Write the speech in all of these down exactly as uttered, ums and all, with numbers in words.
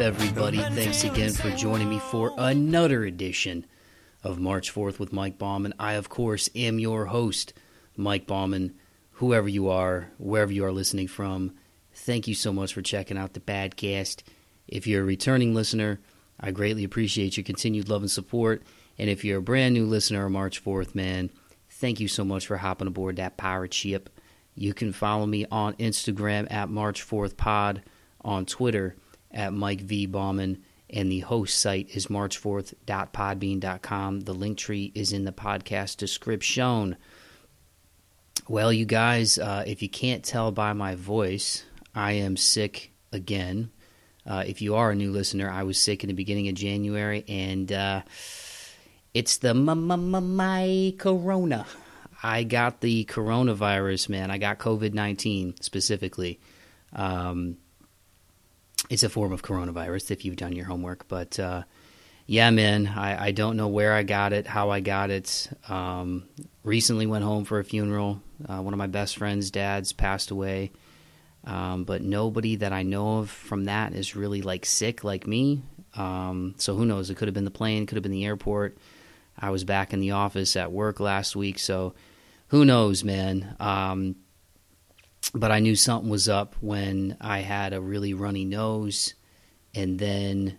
up, everybody? Thanks again for joining me for another edition of March fourth with Mike Bauman. I, of course, am your host, Mike Bauman. Whoever you are, wherever you are listening from, thank you so much for checking out the podcast. If you're a returning listener, I greatly appreciate your continued love and support. And if you're a brand new listener on March fourth, man, thank you so much for hopping aboard that pirate ship. You can follow me on Instagram at March fourth Pod, on Twitter at Mike V. Bauman, and the host site is march fourth dot podbean dot com. The link tree is in the podcast description. Well, you guys, uh, if you can't tell by my voice, I am sick again. Uh, if you are a new listener, I was sick in the beginning of January, and uh, it's the my corona. I got the coronavirus, man. I got COVID nineteen specifically. Um, it's a form of coronavirus if you've done your homework. But, uh, yeah, man, I, I don't know where I got it, how I got it. Um, recently went home for a funeral. Uh, one of my best friend's dads passed away. Um, but nobody that I know of from that is really, like, sick like me. Um, so who knows? It could have been the plane, could have been the airport. I was back in the office at work last week, so who knows, man. Um, but I knew something was up when I had a really runny nose, and then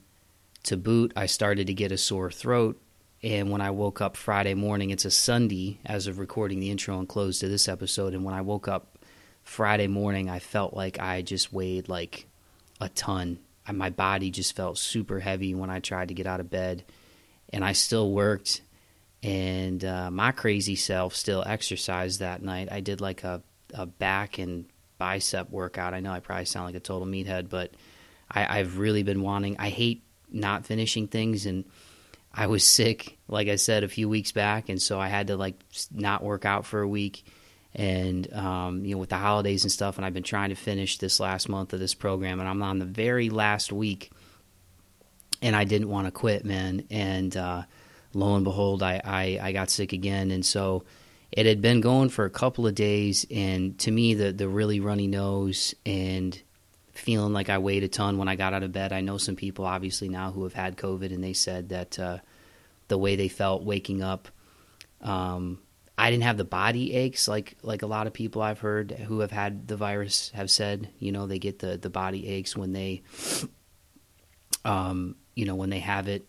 to boot, I started to get a sore throat. And when I woke up Friday morning, it's a Sunday as of recording the intro and close to this episode, and when I woke up Friday morning, I felt like I just weighed like a ton. My body just felt super heavy when I tried to get out of bed, and I still worked. And uh, my crazy self still exercised that night. I did like a, a back and bicep workout. I know I probably sound like a total meathead, but I, I've really been wanting. I hate not finishing things, and I was sick, like I said, a few weeks back, and so I had to like not work out for a week. And um, you know, with the holidays and stuff, and I've been trying to finish this last month of this program, and I'm on the very last week, and I didn't want to quit, man. And uh, lo and behold, I, I, I got sick again. And so it had been going for a couple of days. And to me, the, the really runny nose and feeling like I weighed a ton when I got out of bed. I know some people obviously now who have had COVID, and they said that uh, the way they felt waking up, um, I didn't have the body aches like, like a lot of people I've heard who have had the virus have said. You know, they get the, the body aches when they... Um, you know, when they have it.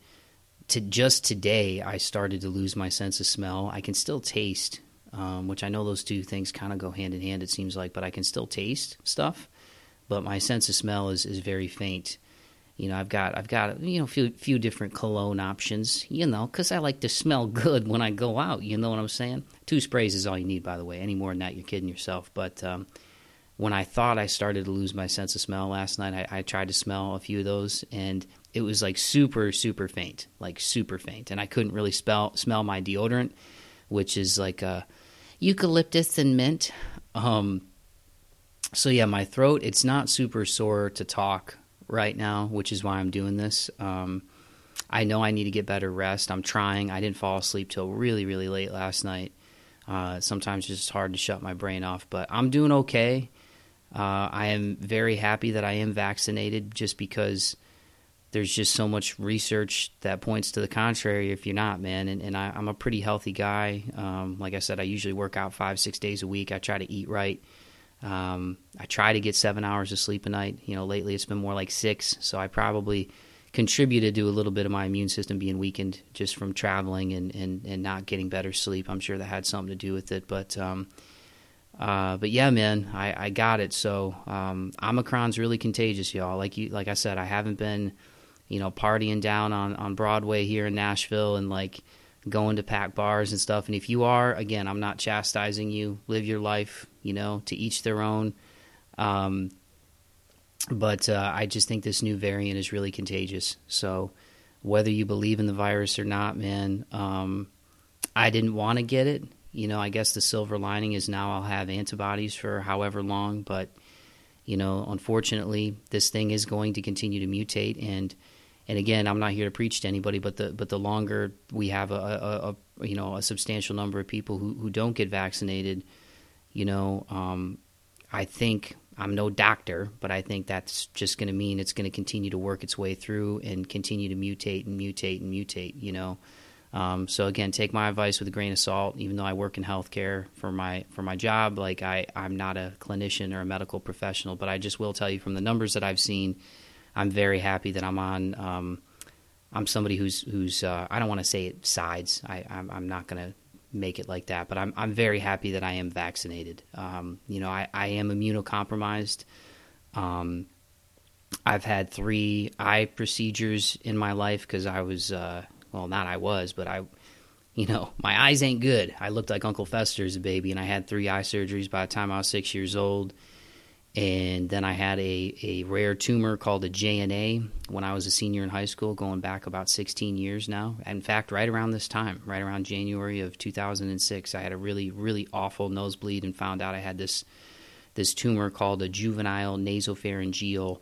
To just today, I started to lose my sense of smell. I can still taste, um, which I know those two things kind of go hand in hand, it seems like, but I can still taste stuff, but my sense of smell is, is very faint. You know, I've got, I've got, you know, a few, few different cologne options, you know, because I like to smell good when I go out, you know what I'm saying? Two sprays is all you need, by the way. Any more than that, you're kidding yourself, but um, when I thought I started to lose my sense of smell last night, I, I tried to smell a few of those, and it was like super, super faint, like super faint. And I couldn't really spell, smell my deodorant, which is like a eucalyptus and mint. Um, so yeah, my throat, it's not super sore to talk right now, which is why I'm doing this. Um, I know I need to get better rest. I'm trying. I didn't fall asleep till really, really late last night. Uh, sometimes it's just hard to shut my brain off, but I'm doing okay. Uh, I am very happy that I am vaccinated, just because there's just so much research that points to the contrary if you're not, man. And, and I, I'm a pretty healthy guy. Um, like I said, I usually work out five, six days a week. I try to eat right. Um, I try to get seven hours of sleep a night. You know, lately it's been more like six, so I probably contributed to a little bit of my immune system being weakened just from traveling and, and, and not getting better sleep. I'm sure that had something to do with it, but... Um, Uh, but yeah, man, I, I got it. So, um, Omicron's really contagious, y'all. Like you, like I said, I haven't been, you know, partying down on, on Broadway here in Nashville and like going to packed bars and stuff. And if you are, again, I'm not chastising you. Live your life, you know, to each their own. Um, but, uh, I just think this new variant is really contagious. So whether you believe in the virus or not, man, um, I didn't want to get it. You know, I guess the silver lining is now I'll have antibodies for however long, but, you know, unfortunately, this thing is going to continue to mutate, and and again, I'm not here to preach to anybody, but the but the longer we have a, a, a you know, a substantial number of people who, who don't get vaccinated, you know, um, I think, I'm no doctor, but I think that's just going to mean it's going to continue to work its way through and continue to mutate and mutate and mutate, you know. Um, so again, take my advice with a grain of salt. Even though I work in healthcare for my for my job, like I, I'm not a clinician or a medical professional, but I just will tell you from the numbers that I've seen, I'm very happy that I'm on. Um, I'm somebody who's who's. Uh, I don't want to say it sides. I I'm, I'm not going to make it like that, but I'm I'm very happy that I am vaccinated. Um, you know, I I am immunocompromised. Um, I've had three eye procedures in my life because I was. Uh, Well, not I was, but I, you know, my eyes ain't good. I looked like Uncle Fester as a baby, and I had three eye surgeries by the time I was six years old. And then I had a, a rare tumor called a J N A when I was a senior in high school, going back about sixteen years now. In fact, right around this time, right around January of two thousand six, I had a really, really awful nosebleed and found out I had this this tumor called a juvenile nasopharyngeal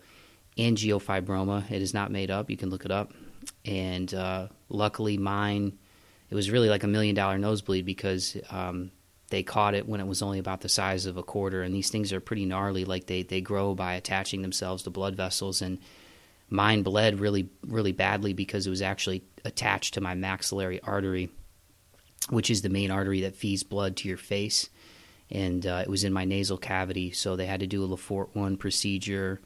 angiofibroma. It is not made up. You can look it up. And uh, luckily mine, it was really like a million dollar nosebleed because um, they caught it when it was only about the size of a quarter. And these things are pretty gnarly. Like they, they grow by attaching themselves to blood vessels. And mine bled really, really badly because it was actually attached to my maxillary artery, which is the main artery that feeds blood to your face. And uh, it was in my nasal cavity. So they had to do a Lefort one procedure,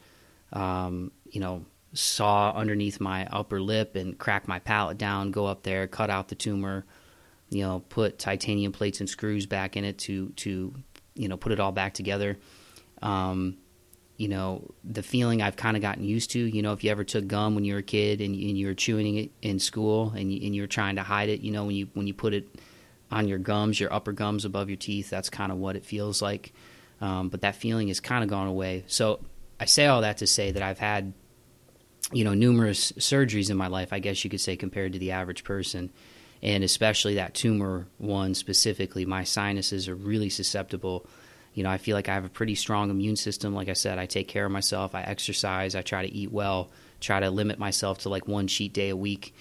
um, you know, saw underneath my upper lip and crack my palate down, go up there, cut out the tumor, you know, put titanium plates and screws back in it to, to you know, put it all back together. Um, you know, the feeling I've kind of gotten used to, you know, if you ever took gum when you were a kid and, and you were chewing it in school and you, and you were trying to hide it, you know, when you, when you put it on your gums, your upper gums above your teeth, that's kind of what it feels like. Um, but that feeling has kind of gone away. So I say all that to say that I've had, you know, numerous surgeries in my life, I guess you could say, compared to the average person, and especially that tumor one specifically. My sinuses are really susceptible. You know, I feel like I have a pretty strong immune system. Like I said, I take care of myself, I exercise, I try to eat well, try to limit myself to like one cheat day a week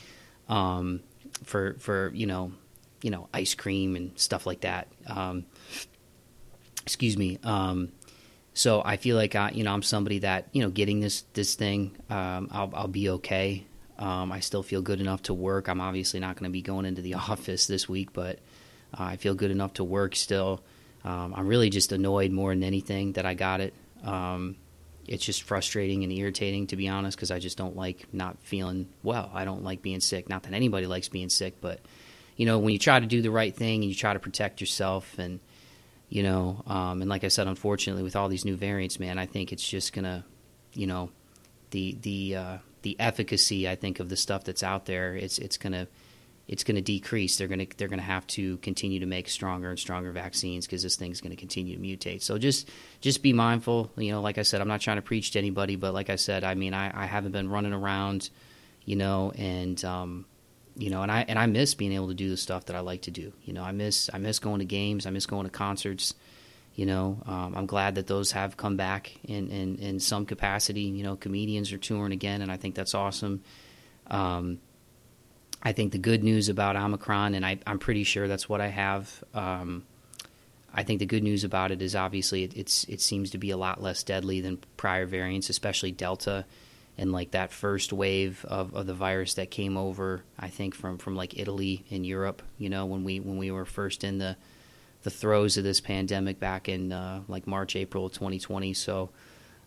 um, for for you know, you know, ice cream and stuff like that. Um, excuse me. Um, So I feel like I, you know, I'm somebody that, you know, getting this this thing, um, I'll I'll be okay. Um, I still feel good enough to work. I'm obviously not going to be going into the office this week, but uh, I feel good enough to work still. Um, I'm really just annoyed more than anything that I got it. Um, it's just frustrating and irritating, to be honest, because I just don't like not feeling well. I don't like being sick. Not that anybody likes being sick, but you know, when you try to do the right thing and you try to protect yourself and you know, um, and like I said, unfortunately, with all these new variants, man, I think it's just gonna, you know, the the uh, the efficacy, I think, of the stuff that's out there, it's it's gonna it's gonna decrease. They're gonna they're gonna have to continue to make stronger and stronger vaccines because this thing's gonna continue to mutate. So just just be mindful. You know, like I said, I'm not trying to preach to anybody, but like I said, I mean, I, I haven't been running around, you know, and um, you know, and I and I miss being able to do the stuff that I like to do. You know, I miss I miss going to games. I miss going to concerts. You know, um, I'm glad that those have come back in, in, in some capacity. You know, comedians are touring again, and I think that's awesome. Um, I think the good news about Omicron, and I, I'm pretty sure that's what I have. Um, I think the good news about it is obviously it, it's it seems to be a lot less deadly than prior variants, especially Delta. And like that first wave of, of the virus that came over, I think from, from like Italy and Europe, you know, when we when we were first in the the throes of this pandemic back in uh, like March, April of twenty twenty. So,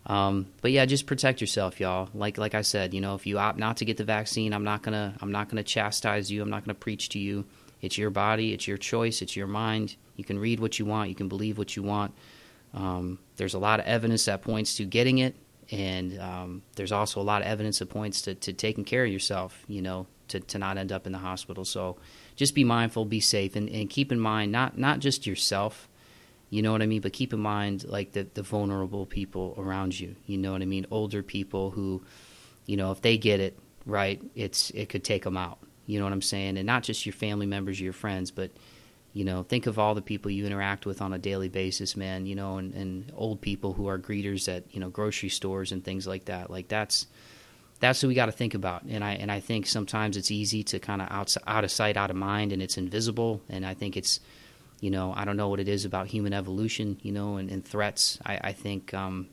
um, but yeah, just protect yourself, y'all. Like like I said, you know, if you opt not to get the vaccine, I'm not gonna I'm not gonna chastise you. I'm not gonna preach to you. It's your body, it's your choice, it's your mind. You can read what you want, you can believe what you want. Um, there's a lot of evidence that points to getting it. And um, there's also a lot of evidence that points to, to taking care of yourself, you know, to, to not end up in the hospital. So just be mindful, be safe, and, and keep in mind not, not just yourself, you know what I mean, but keep in mind, like, the, the vulnerable people around you, you know what I mean, older people who, you know, if they get it, right, it's it could take them out, you know what I'm saying? And not just your family members or your friends, but, you know, think of all the people you interact with on a daily basis, man, you know, and, and old people who are greeters at, you know, grocery stores and things like that. Like that's that's what we got to think about. And I and I think sometimes it's easy to kind of out, out of sight, out of mind, and it's invisible. And I think it's, you know, I don't know what it is about human evolution, you know, and, and threats. I, I think, um,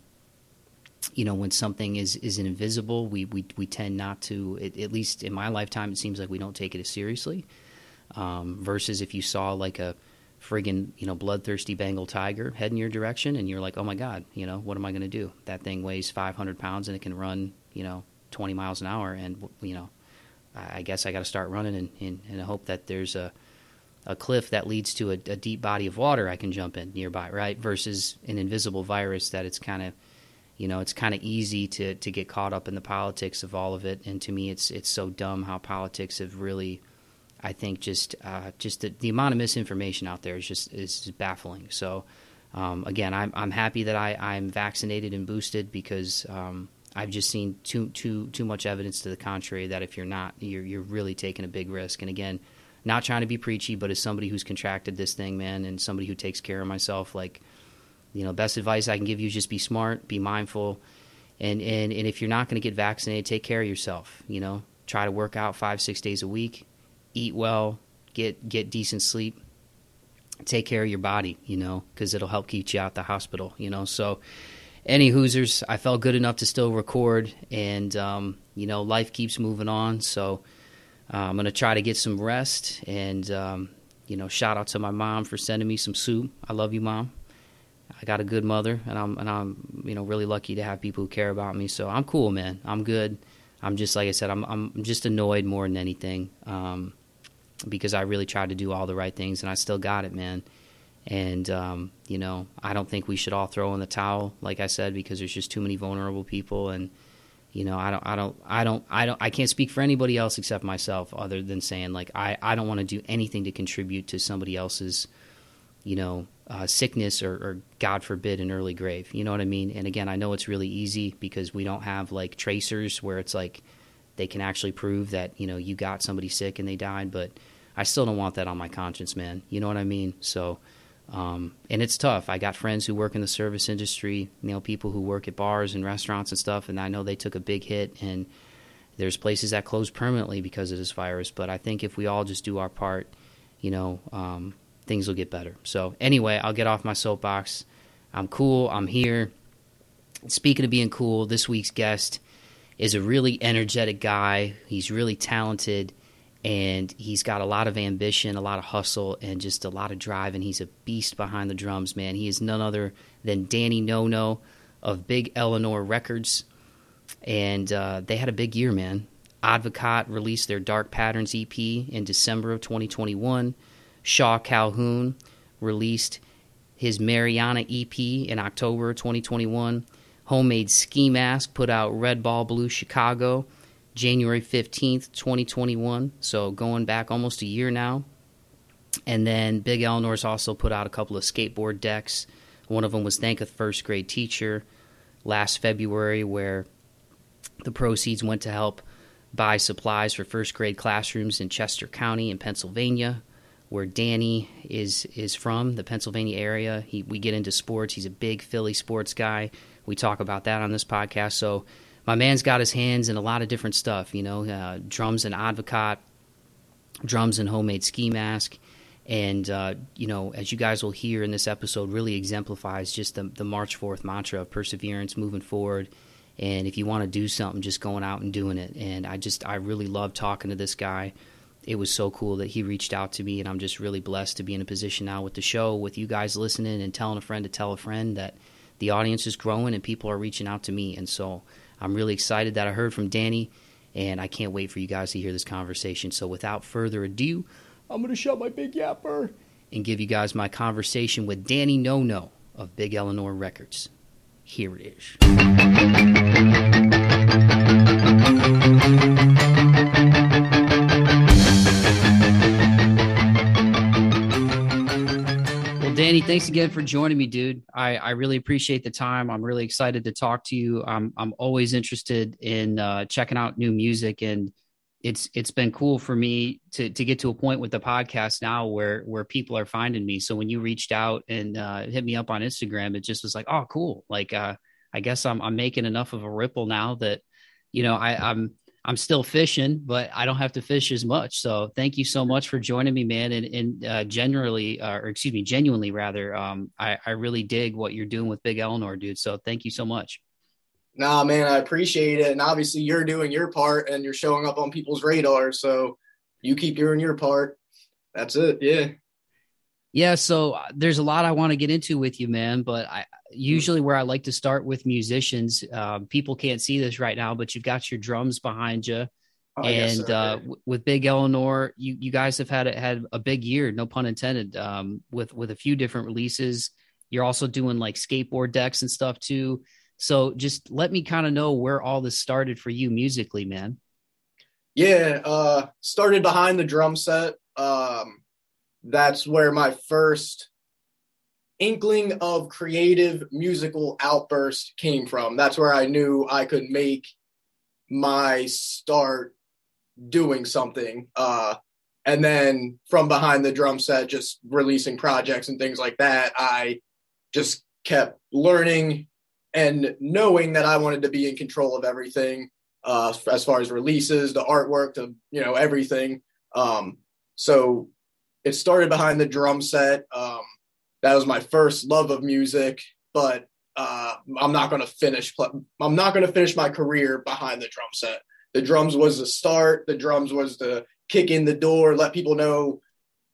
you know, when something is, is invisible, we, we, we tend not to, at, at least in my lifetime, it seems like we don't take it as seriously. Um, versus if you saw like a friggin', you know, bloodthirsty Bengal tiger heading your direction and you're like, oh my God, you know, what am I going to do? That thing weighs five hundred pounds and it can run, you know, twenty miles an hour. And, you know, I guess I got to start running and, and, and hope that there's a, a cliff that leads to a, a deep body of water I can jump in nearby, right? Versus an invisible virus that it's kind of, you know, it's kind of easy to, to get caught up in the politics of all of it. And to me, it's it's so dumb how politics have really, I think, just uh, just the, the amount of misinformation out there is just is just baffling. So, um, again, I'm I'm happy that I, I'm vaccinated and boosted because um, I've just seen too too too much evidence to the contrary that if you're not, you're you're really taking a big risk. And again, not trying to be preachy, but as somebody who's contracted this thing, man, and somebody who takes care of myself, like, you know, best advice I can give you is just be smart, be mindful, and and, and if you're not going to get vaccinated, take care of yourf. You know, try to work out five, six days a week, eat well, get get decent sleep, take care of your body, you know, because it'll help keep you out the hospital, you know. So, any Hoosiers, I felt good enough to still record, and, um, you know, life keeps moving on, so... Uh, I'm going to try to get some rest and, um, you know, shout out to my mom for sending me some soup. I love you, Mom. I got a good mother, and I'm, and I'm, you know, really lucky to have people who care about me. So I'm cool, man. I'm good. I'm just, like I said, I'm, I'm just annoyed more than anything, um, because I really tried to do all the right things and I still got it, man. And, um, you know, I don't think we should all throw in the towel, like I said, because there's just too many vulnerable people. And, you know, I don't, I don't, I don't, I don't, I can't speak for anybody else except myself, other than saying, like, I, I don't want to do anything to contribute to somebody else's, you know, uh, sickness or, or, God forbid, an early grave. You know what I mean? And again, I know it's really easy because we don't have like tracers where it's like they can actually prove that, you know, you got somebody sick and they died, but I still don't want that on my conscience, man. You know what I mean? So, um, and it's tough. I got friends who work in the service industry, you know, people who work at bars and restaurants and stuff. And I know they took a big hit, and there's places that close permanently because of this virus. But I think if we all just do our part, you know, um, things will get better. So anyway, I'll get off my soapbox. I'm cool. I'm here. Speaking of being cool, this week's guest is a really energetic guy. He's really talented. And he's got a lot of ambition, a lot of hustle, and just a lot of drive. And he's a beast behind the drums, man. He is none other than Danny NoNo of Big Eleanor Records. And uh, they had a big year, man. Advocaat released their Dark Patterns E P in December of twenty twenty-one. Shaw Calhoun released his Mariana E P in October of twenty twenty-one. Homemade Ski Mask put out Red Ball Blue Chicago, January fifteenth, twenty twenty-one, so going back almost a year now. And then Big Eleanor's also put out a couple of skateboard decks. One of them was Thank a First Grade Teacher last February, where the proceeds went to help buy supplies for first grade classrooms in Chester County in Pennsylvania, where Danny is is from, the Pennsylvania area. He, we get into sports. He's a big Philly sports guy. We talk about that on this podcast, so... My man's got his hands in a lot of different stuff, you know, uh, drums and Advocaat, drums and Homemade Ski Mask. And, uh, you know, as you guys will hear in this episode, really exemplifies just the, the March fourth mantra of perseverance, moving forward. And if you want to do something, just going out and doing it. And I just, I really love talking to this guy. It was so cool that he reached out to me, and I'm just really blessed to be in a position now with the show, with you guys listening and telling a friend to tell a friend that the audience is growing and people are reaching out to me. And so... I'm really excited that I heard from Danny, and I can't wait for you guys to hear this conversation. So without further ado, I'm going to shut my big yapper and give you guys my conversation with Danny NoNo of Big Eleanor Records. Here it is. Well, Danny, thanks again for joining me, dude. I, I really appreciate the time. I'm really excited to talk to you. I'm I'm always interested in uh, checking out new music, and it's it's been cool for me to to get to a point with the podcast now where where people are finding me. So when you reached out and uh, hit me up on Instagram, it just was like, oh, cool. Like uh, I guess I'm I'm making enough of a ripple now that, you know, I, I'm I'm still fishing, but I don't have to fish as much. So thank you so much for joining me, man. And, and uh, generally, uh, or excuse me, genuinely rather, um, I, I really dig what you're doing with Big Eleanor, dude. So thank you so much. Nah, man, I appreciate it. And obviously you're doing your part and you're showing up on people's radar. So you keep doing your part. That's it. Yeah. Yeah. So there's a lot I want to get into with you, man, but I usually where I like to start with musicians, um, people can't see this right now, but you've got your drums behind you. Oh, and yes, uh, w- with Big Eleanor, you, you guys have had, had a big year, no pun intended, um, with, with a few different releases. You're also doing like skateboard decks and stuff too. So just let me kind of know where all this started for you musically, man. Yeah, uh, started behind the drum set. Um, that's where my first inkling of creative musical outburst came from. That's where I knew I could make my start doing something. Uh, and then from behind the drum set, just releasing projects and things like that, I just kept learning and knowing that I wanted to be in control of everything, uh, as far as releases, the artwork, the, you know, everything. Um, so it started behind the drum set. Um, that was my first love of music, but uh, I'm not going to finish. I'm not going to finish my career behind the drum set. The drums was the start. The drums was the kick in the door, let people know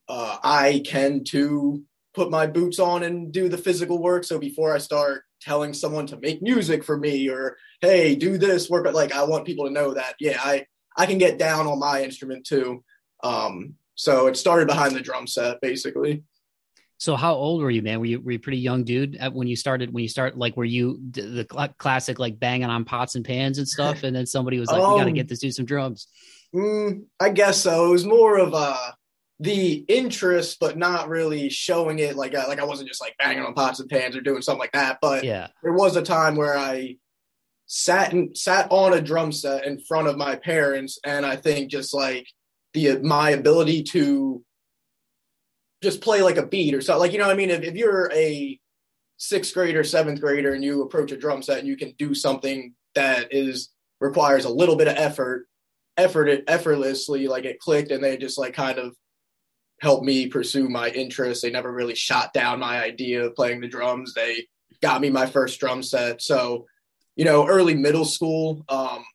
uh, I can too. Put my boots on and do the physical work. So before I start telling someone to make music for me or, hey, do this work, like I want people to know that, yeah, I, I can get down on my instrument too. Um, so it started behind the drum set basically. So how old were you, man? Were you, were you a pretty young dude when you started, when you start, like, were you the cl- classic, like banging on pots and pans and stuff? And then somebody was like, um, we got to get this dude some drums. Mm, I guess so. It was more of a, the interest, but not really showing it. Like, I, like I wasn't just like banging on pots and pans or doing something like that. But yeah, there was a time where I sat and sat on a drum set in front of my parents. And I think just like the, my ability to just play like a beat or something, like, you know what I mean? If, if you're a sixth grader, seventh grader, and you approach a drum set and you can do something that is requires a little bit of effort, effort, effortlessly, like it clicked and they just like kind of helped me pursue my interests. They never really shot down my idea of playing the drums. They got me my first drum set. So, you know, early middle school, um,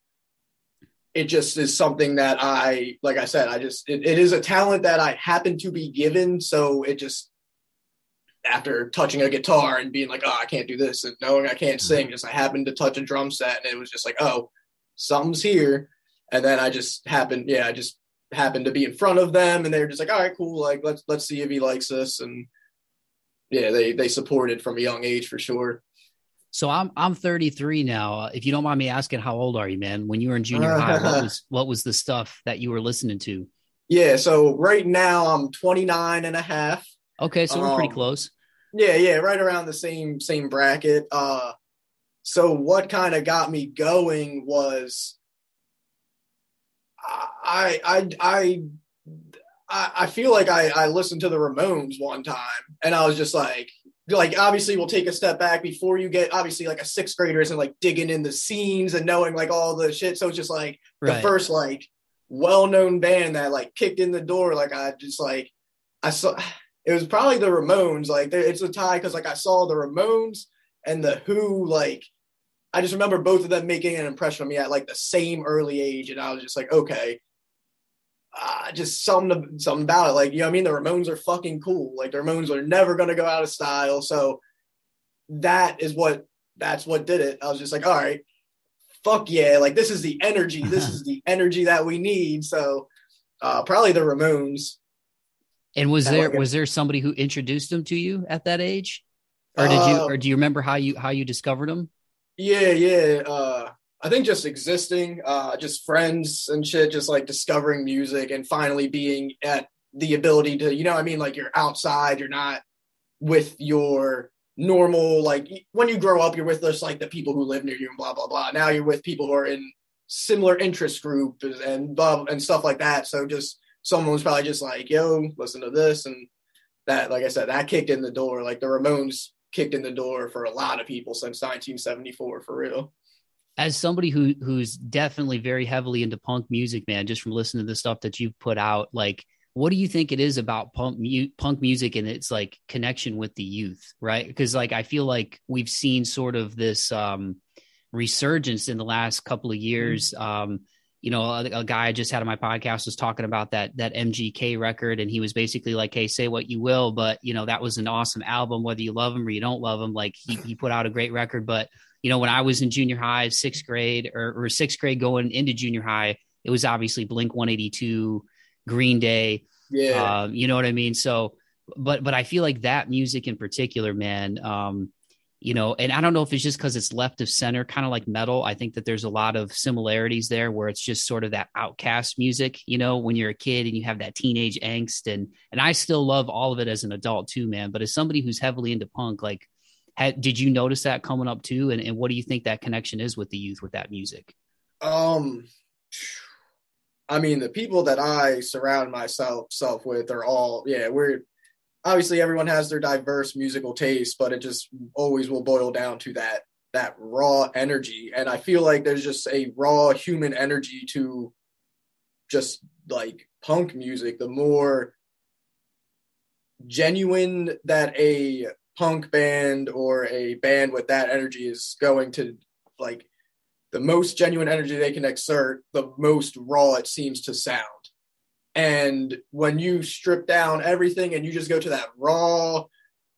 it just is something that I, like I said, I just, it, it is a talent that I happen to be given. So it just, after touching a guitar and being like, oh, I can't do this, and knowing I can't sing, just I happened to touch a drum set and it was just like, oh, something's here. And then I just happened, yeah, I just, happened to be in front of them and they were just like, all right, cool, like let's let's see if he likes this. And yeah, they they supported from a young age for sure. So I'm I'm thirty-three now. If you don't mind me asking, how old are you, man? When you were in junior high, what was what was the stuff that you were listening to? Yeah, so right now I'm twenty-nine and a half. Okay, so we're um, pretty close. Yeah, yeah, right around the same same bracket. Uh so what kind of got me going was I, I, I, I feel like I, I listened to the Ramones one time and I was just like, like, obviously we'll take a step back before you get, obviously like a sixth grader isn't like digging in the scenes and knowing like all the shit. So it's just like right. The first like well-known band that like kicked in the door. Like I just like, I saw, it was probably the Ramones. Like it's a tie. Cause like I saw the Ramones and the Who, like, I just remember both of them making an impression on me at like the same early age. And I was just like, okay, uh, just something, something about it. Like, you know what I mean? The Ramones are fucking cool. Like the Ramones are never going to go out of style. So that is what, that's what did it. I was just like, all right, fuck yeah. Like this is the energy. This is the energy that we need. So uh, probably the Ramones. And was there, like, was there somebody who introduced them to you at that age? Or did you, uh, or do you remember how you, how you discovered them? Yeah, yeah. Uh, I think just existing, uh, just friends and shit, just like discovering music and finally being at the ability to, you know what I mean? Like you're outside, you're not with your normal, like when you grow up, you're with just like the people who live near you and blah, blah, blah. Now you're with people who are in similar interest groups and blah, and stuff like that. So just someone was probably just like, yo, listen to this. And that, like I said, that kicked in the door, like the Ramones kicked in the door for a lot of people since nineteen seventy-four, for real. As somebody who who's definitely very heavily into punk music, man, just from listening to the stuff that you've put out, like, what do you think it is about punk, mu- punk music and its like connection with the youth, right? Because like I feel like we've seen sort of this um, resurgence in the last couple of years. Um, you know, a, a guy I just had on my podcast was talking about that, that M G K record. And he was basically like, hey, say what you will, but you know, that was an awesome album, whether you love him or you don't love him. Like he, he put out a great record, but you know, when I was in junior high, sixth grade or, or sixth grade going into junior high, it was obviously Blink one eighty-two, Green Day. Yeah. Um, you know what I mean? So, but, but I feel like that music in particular, man, um, you know, and I don't know if it's just because it's left of center, kind of like metal. I think that there's a lot of similarities there where it's just sort of that outcast music, you know, when you're a kid and you have that teenage angst. And and I still love all of it as an adult too, man. But as somebody who's heavily into punk, like, had, did you notice that coming up too? And, and what do you think that connection is with the youth with that music? Um, I mean, the people that I surround myself self with are all, yeah, we're, obviously everyone has their diverse musical tastes, but it just always will boil down to that, that raw energy. And I feel like there's just a raw human energy to just like punk music. The more genuine that a punk band or a band with that energy is going to, like the most genuine energy they can exert, the most raw it seems to sound. And when you strip down everything and you just go to that raw,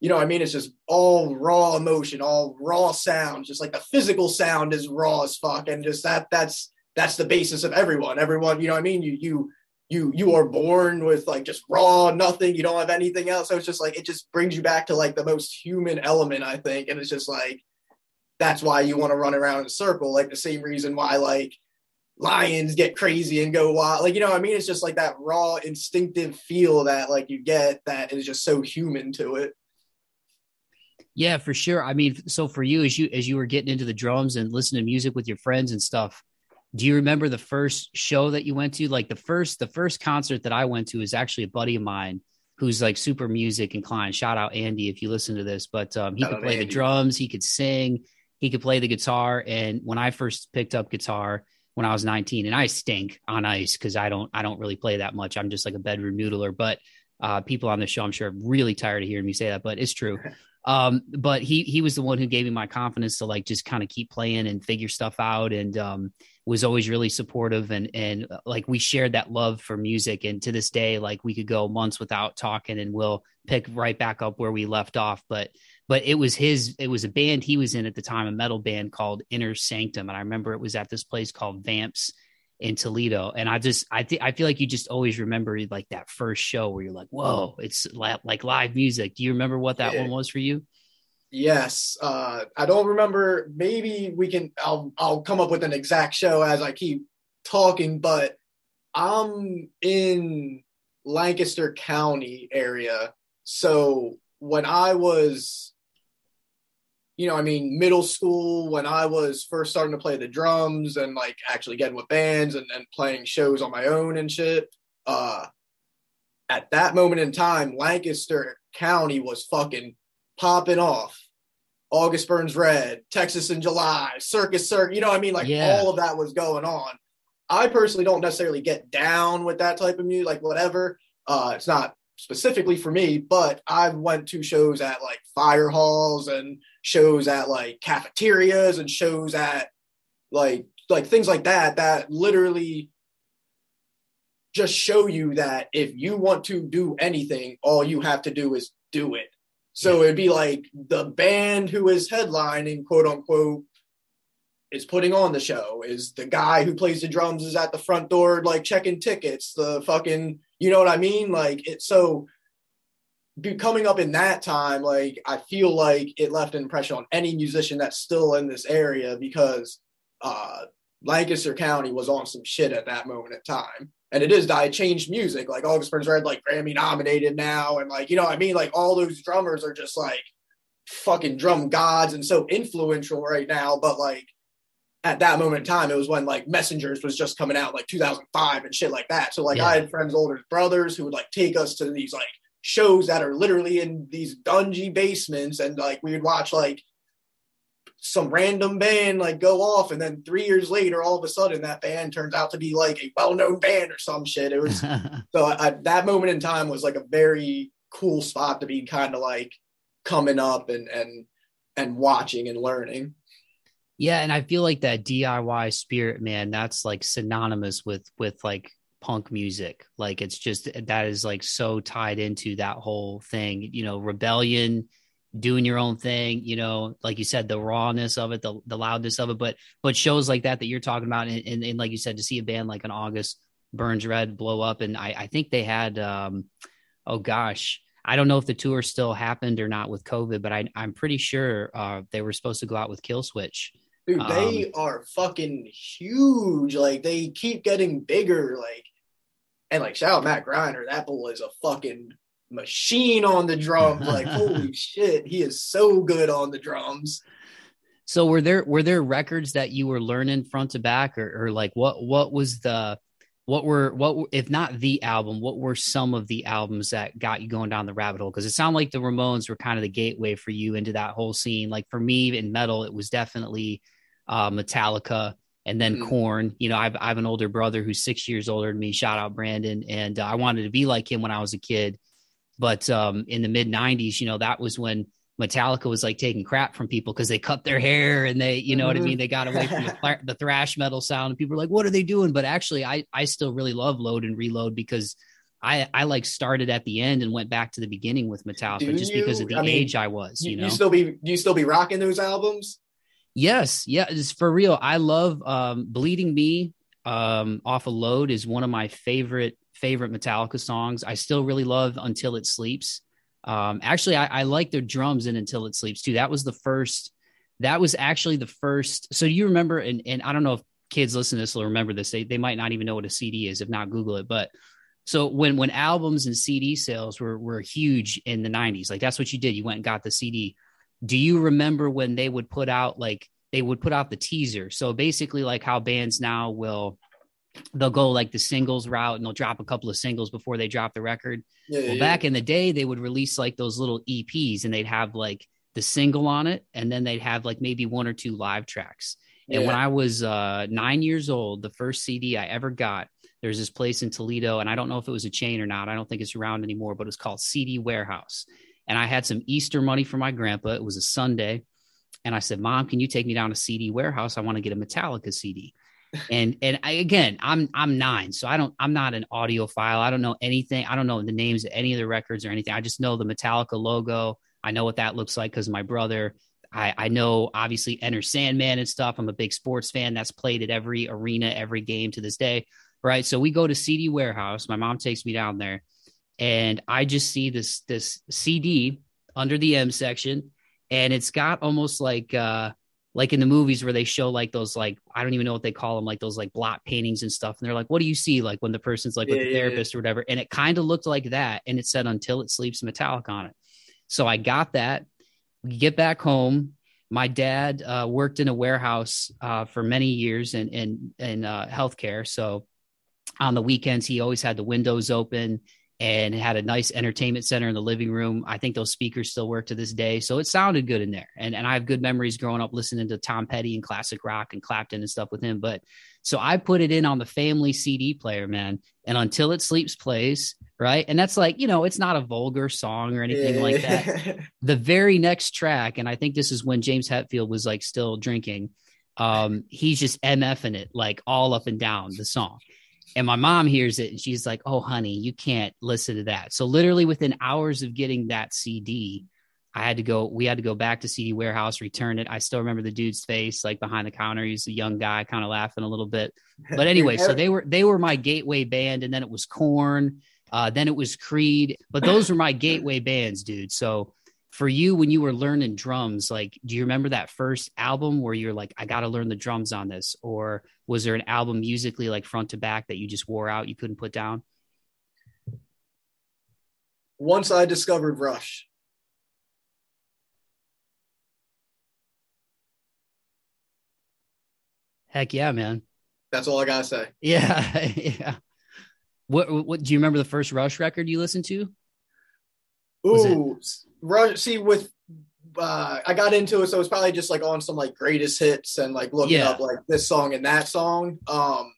you know, I mean, it's just all raw emotion, all raw sound, just like the physical sound is raw as fuck. And just that, that's, that's the basis of everyone, everyone, you know what I mean? You, you, you, you are born with like just raw, nothing, you don't have anything else. So it's just like, it just brings you back to like the most human element, I think. And it's just like, that's why you want to run around in a circle. Like the same reason why like lions get crazy and go wild, like, you know what I mean? It's just like that raw instinctive feel that like you get, that is just so human to it. Yeah, for sure. I mean, so for you, as you, as you were getting into the drums and listening to music with your friends and stuff, do you remember the first show that you went to? Like the first, the first concert that I went to is actually a buddy of mine who's like super music inclined. Shout out Andy, if you listen to this, but um, he could play the drums, he could sing, he could play the guitar. And when I first picked up guitar when I was nineteen, and I stink on ice, cause I don't, I don't really play that much. I'm just like a bedroom noodler, but uh, people on the show, I'm sure are really tired of hearing me say that, but it's true. Um, but he, he was the one who gave me my confidence to like, just kind of keep playing and figure stuff out. And um, was always really supportive. And, and like, we shared that love for music. And to this day, like we could go months without talking and we'll pick right back up where we left off. But, but it was his, it was a band he was in at the time, a metal band called Inner Sanctum. And I remember it was at this place called Vamps in Toledo. And I just, I think, I feel like you just always remember like that first show where you're like, whoa, it's la- like live music. Do you remember what that yeah. one was for you? Yes. Uh, I don't remember. Maybe we can, I'll, I'll come up with an exact show as I keep talking, but I'm in Lancaster County area. So when I was, you know, I mean, middle school, when I was first starting to play the drums and like actually getting with bands and, and playing shows on my own and shit. Uh, at that moment in time, Lancaster County was fucking popping off. August Burns Red, Texas in July, Circus Circus, you know what I mean? Like yeah. all of that was going on. I personally don't necessarily get down with that type of music, like whatever. Uh, it's not specifically for me, but I went to shows at like fire halls and shows at like cafeterias and shows at like, like things like that, that literally just show you that if you want to do anything, all you have to do is do it. So it'd be like the band who is headlining, quote unquote, is putting on the show, is the guy who plays the drums is at the front door, like checking tickets, the fucking, you know what I mean? Like it's so be coming up in that time. Like, I feel like it left an impression on any musician that's still in this area because uh, Lancaster County was on some shit at that moment in time. And it is that it changed music. Like August Burns Red, like Grammy nominated now. And like, you know what I mean? Like all those drummers are just like fucking drum gods and so influential right now. But like, at that moment in time, it was when like Messengers was just coming out, like two thousand five and shit like that. So like yeah. I had friends, older brothers who would like take us to these like shows that are literally in these dungy basements. And like, we would watch like some random band, like go off. And then three years later, all of a sudden that band turns out to be like a well-known band or some shit. It was, so I, that moment in time was like a very cool spot to be kind of like coming up and, and, and watching and learning. Yeah. And I feel like that D I Y spirit, man, that's like synonymous with, with like punk music. Like it's just, that is like so tied into that whole thing, you know, rebellion, doing your own thing, you know, like you said, the rawness of it, the, the loudness of it, but, but shows like that, that you're talking about. And, and, and like you said, to see a band like an August Burns Red blow up. And I, I think they had, um, oh gosh, I don't know if the tour still happened or not with COVID, but I, I'm pretty sure uh, they were supposed to go out with Killswitch. Dude, they um, are fucking huge. Like, they keep getting bigger. Like, and like, shout out Matt Griner. That bull is a fucking machine on the drums. Like, holy shit, he is so good on the drums. So, were there were there records that you were learning front to back, or, or like what what was the What were, what, if not the album, what were some of the albums that got you going down the rabbit hole? Because it sounded like the Ramones were kind of the gateway for you into that whole scene. Like for me in metal, it was definitely uh, Metallica and then mm. Korn. You know, I've, I have an older brother who's six years older than me. Shout out Brandon. And uh, I wanted to be like him when I was a kid. But um, in the mid nineties, you know, that was when Metallica was like taking crap from people because they cut their hair and they, you know what I mean? They got away from the, the thrash metal sound and people were like, what are they doing? But actually I, I still really love Load and Reload because I, I like started at the end and went back to the beginning with Metallica Do just you? because of the I age mean, I was, you, you know, you still be, you still be rocking those albums. Yes. Yeah. It's for real. I love um, Bleeding Me um, off of Load is one of my favorite, favorite Metallica songs. I still really love Until It Sleeps. Um, actually, I, I like their drums in Until It Sleeps too. That was the first, that was actually the first. So do you remember, and, and I don't know if kids listening to this will remember this, they, they might not even know what a C D is, if not Google it. But so when, when albums and C D sales were, were huge in the nineties, like that's what you did. You went and got the C D. Do you remember when they would put out, like they would put out the teaser? So basically like how bands now will, they'll go like the singles route and they'll drop a couple of singles before they drop the record. Yeah, well, yeah. Back in the day, they would release like those little E Ps and they'd have like the single on it. And then they'd have like maybe one or two live tracks. And yeah. when I was uh, nine years old, the first C D I ever got, there's this place in Toledo. And I don't know if it was a chain or not. I don't think it's around anymore, but it was called C D Warehouse. And I had some Easter money from my grandpa. It was a Sunday. And I said, Mom, can you take me down to C D Warehouse? I want to get a Metallica C D. And, and I, again, I'm, I'm nine. So I don't, I'm not an audiophile. I don't know anything. I don't know the names of any of the records or anything. I just know the Metallica logo. I know what that looks like. Cause my brother, I, I know obviously Enter Sandman and stuff. I'm a big sports fan. That's played at every arena, every game to this day. Right. So we go to C D Warehouse. My mom takes me down there and I just see this, this C D under the M section. And it's got almost like, uh, like in the movies where they show like those, like, I don't even know what they call them, like those like blot paintings and stuff. And they're like, what do you see? Like when the person's like with yeah, the therapist yeah. or whatever. And it kind of looked like that. And it said, Until It Sleeps, Metallica on it. So I got that. We get back home. My dad uh, worked in a warehouse uh, for many years in, in, in uh, healthcare. So on the weekends, he always had the windows open and had a nice entertainment center in the living room. I think those speakers still work to this day. So it sounded good in there. And and I have good memories growing up listening to Tom Petty and classic rock and Clapton and stuff with him. But so I put it in on the family C D player, man. And Until It Sleeps plays, right? And that's like, you know, it's not a vulgar song or anything yeah. like that. The very next track, and I think this is when James Hetfield was like still drinking, um, he's just MFing it like all up and down the song. And my mom hears it and she's like, oh, honey, you can't listen to that. So literally within hours of getting that C D, I had to go, we had to go back to C D Warehouse, return it. I still remember the dude's face, like behind the counter. He's a young guy, kind of laughing a little bit. But anyway, so they were, they were my gateway band. And then it was Korn. Uh, then it was Creed. But those were my gateway bands, dude. So for you, when you were learning drums, like, do you remember that first album where you're like, I got to learn the drums on this? Or was there an album musically like front to back that you just wore out, you couldn't put down? Once I discovered Rush. Heck yeah, man. That's all I got to say. Yeah. yeah. What, what, do you remember the first Rush record you listened to? Ooh, Rush, see, with uh, I got into it, so it's probably just like on some like greatest hits and like looking yeah. up like this song and that song. Um,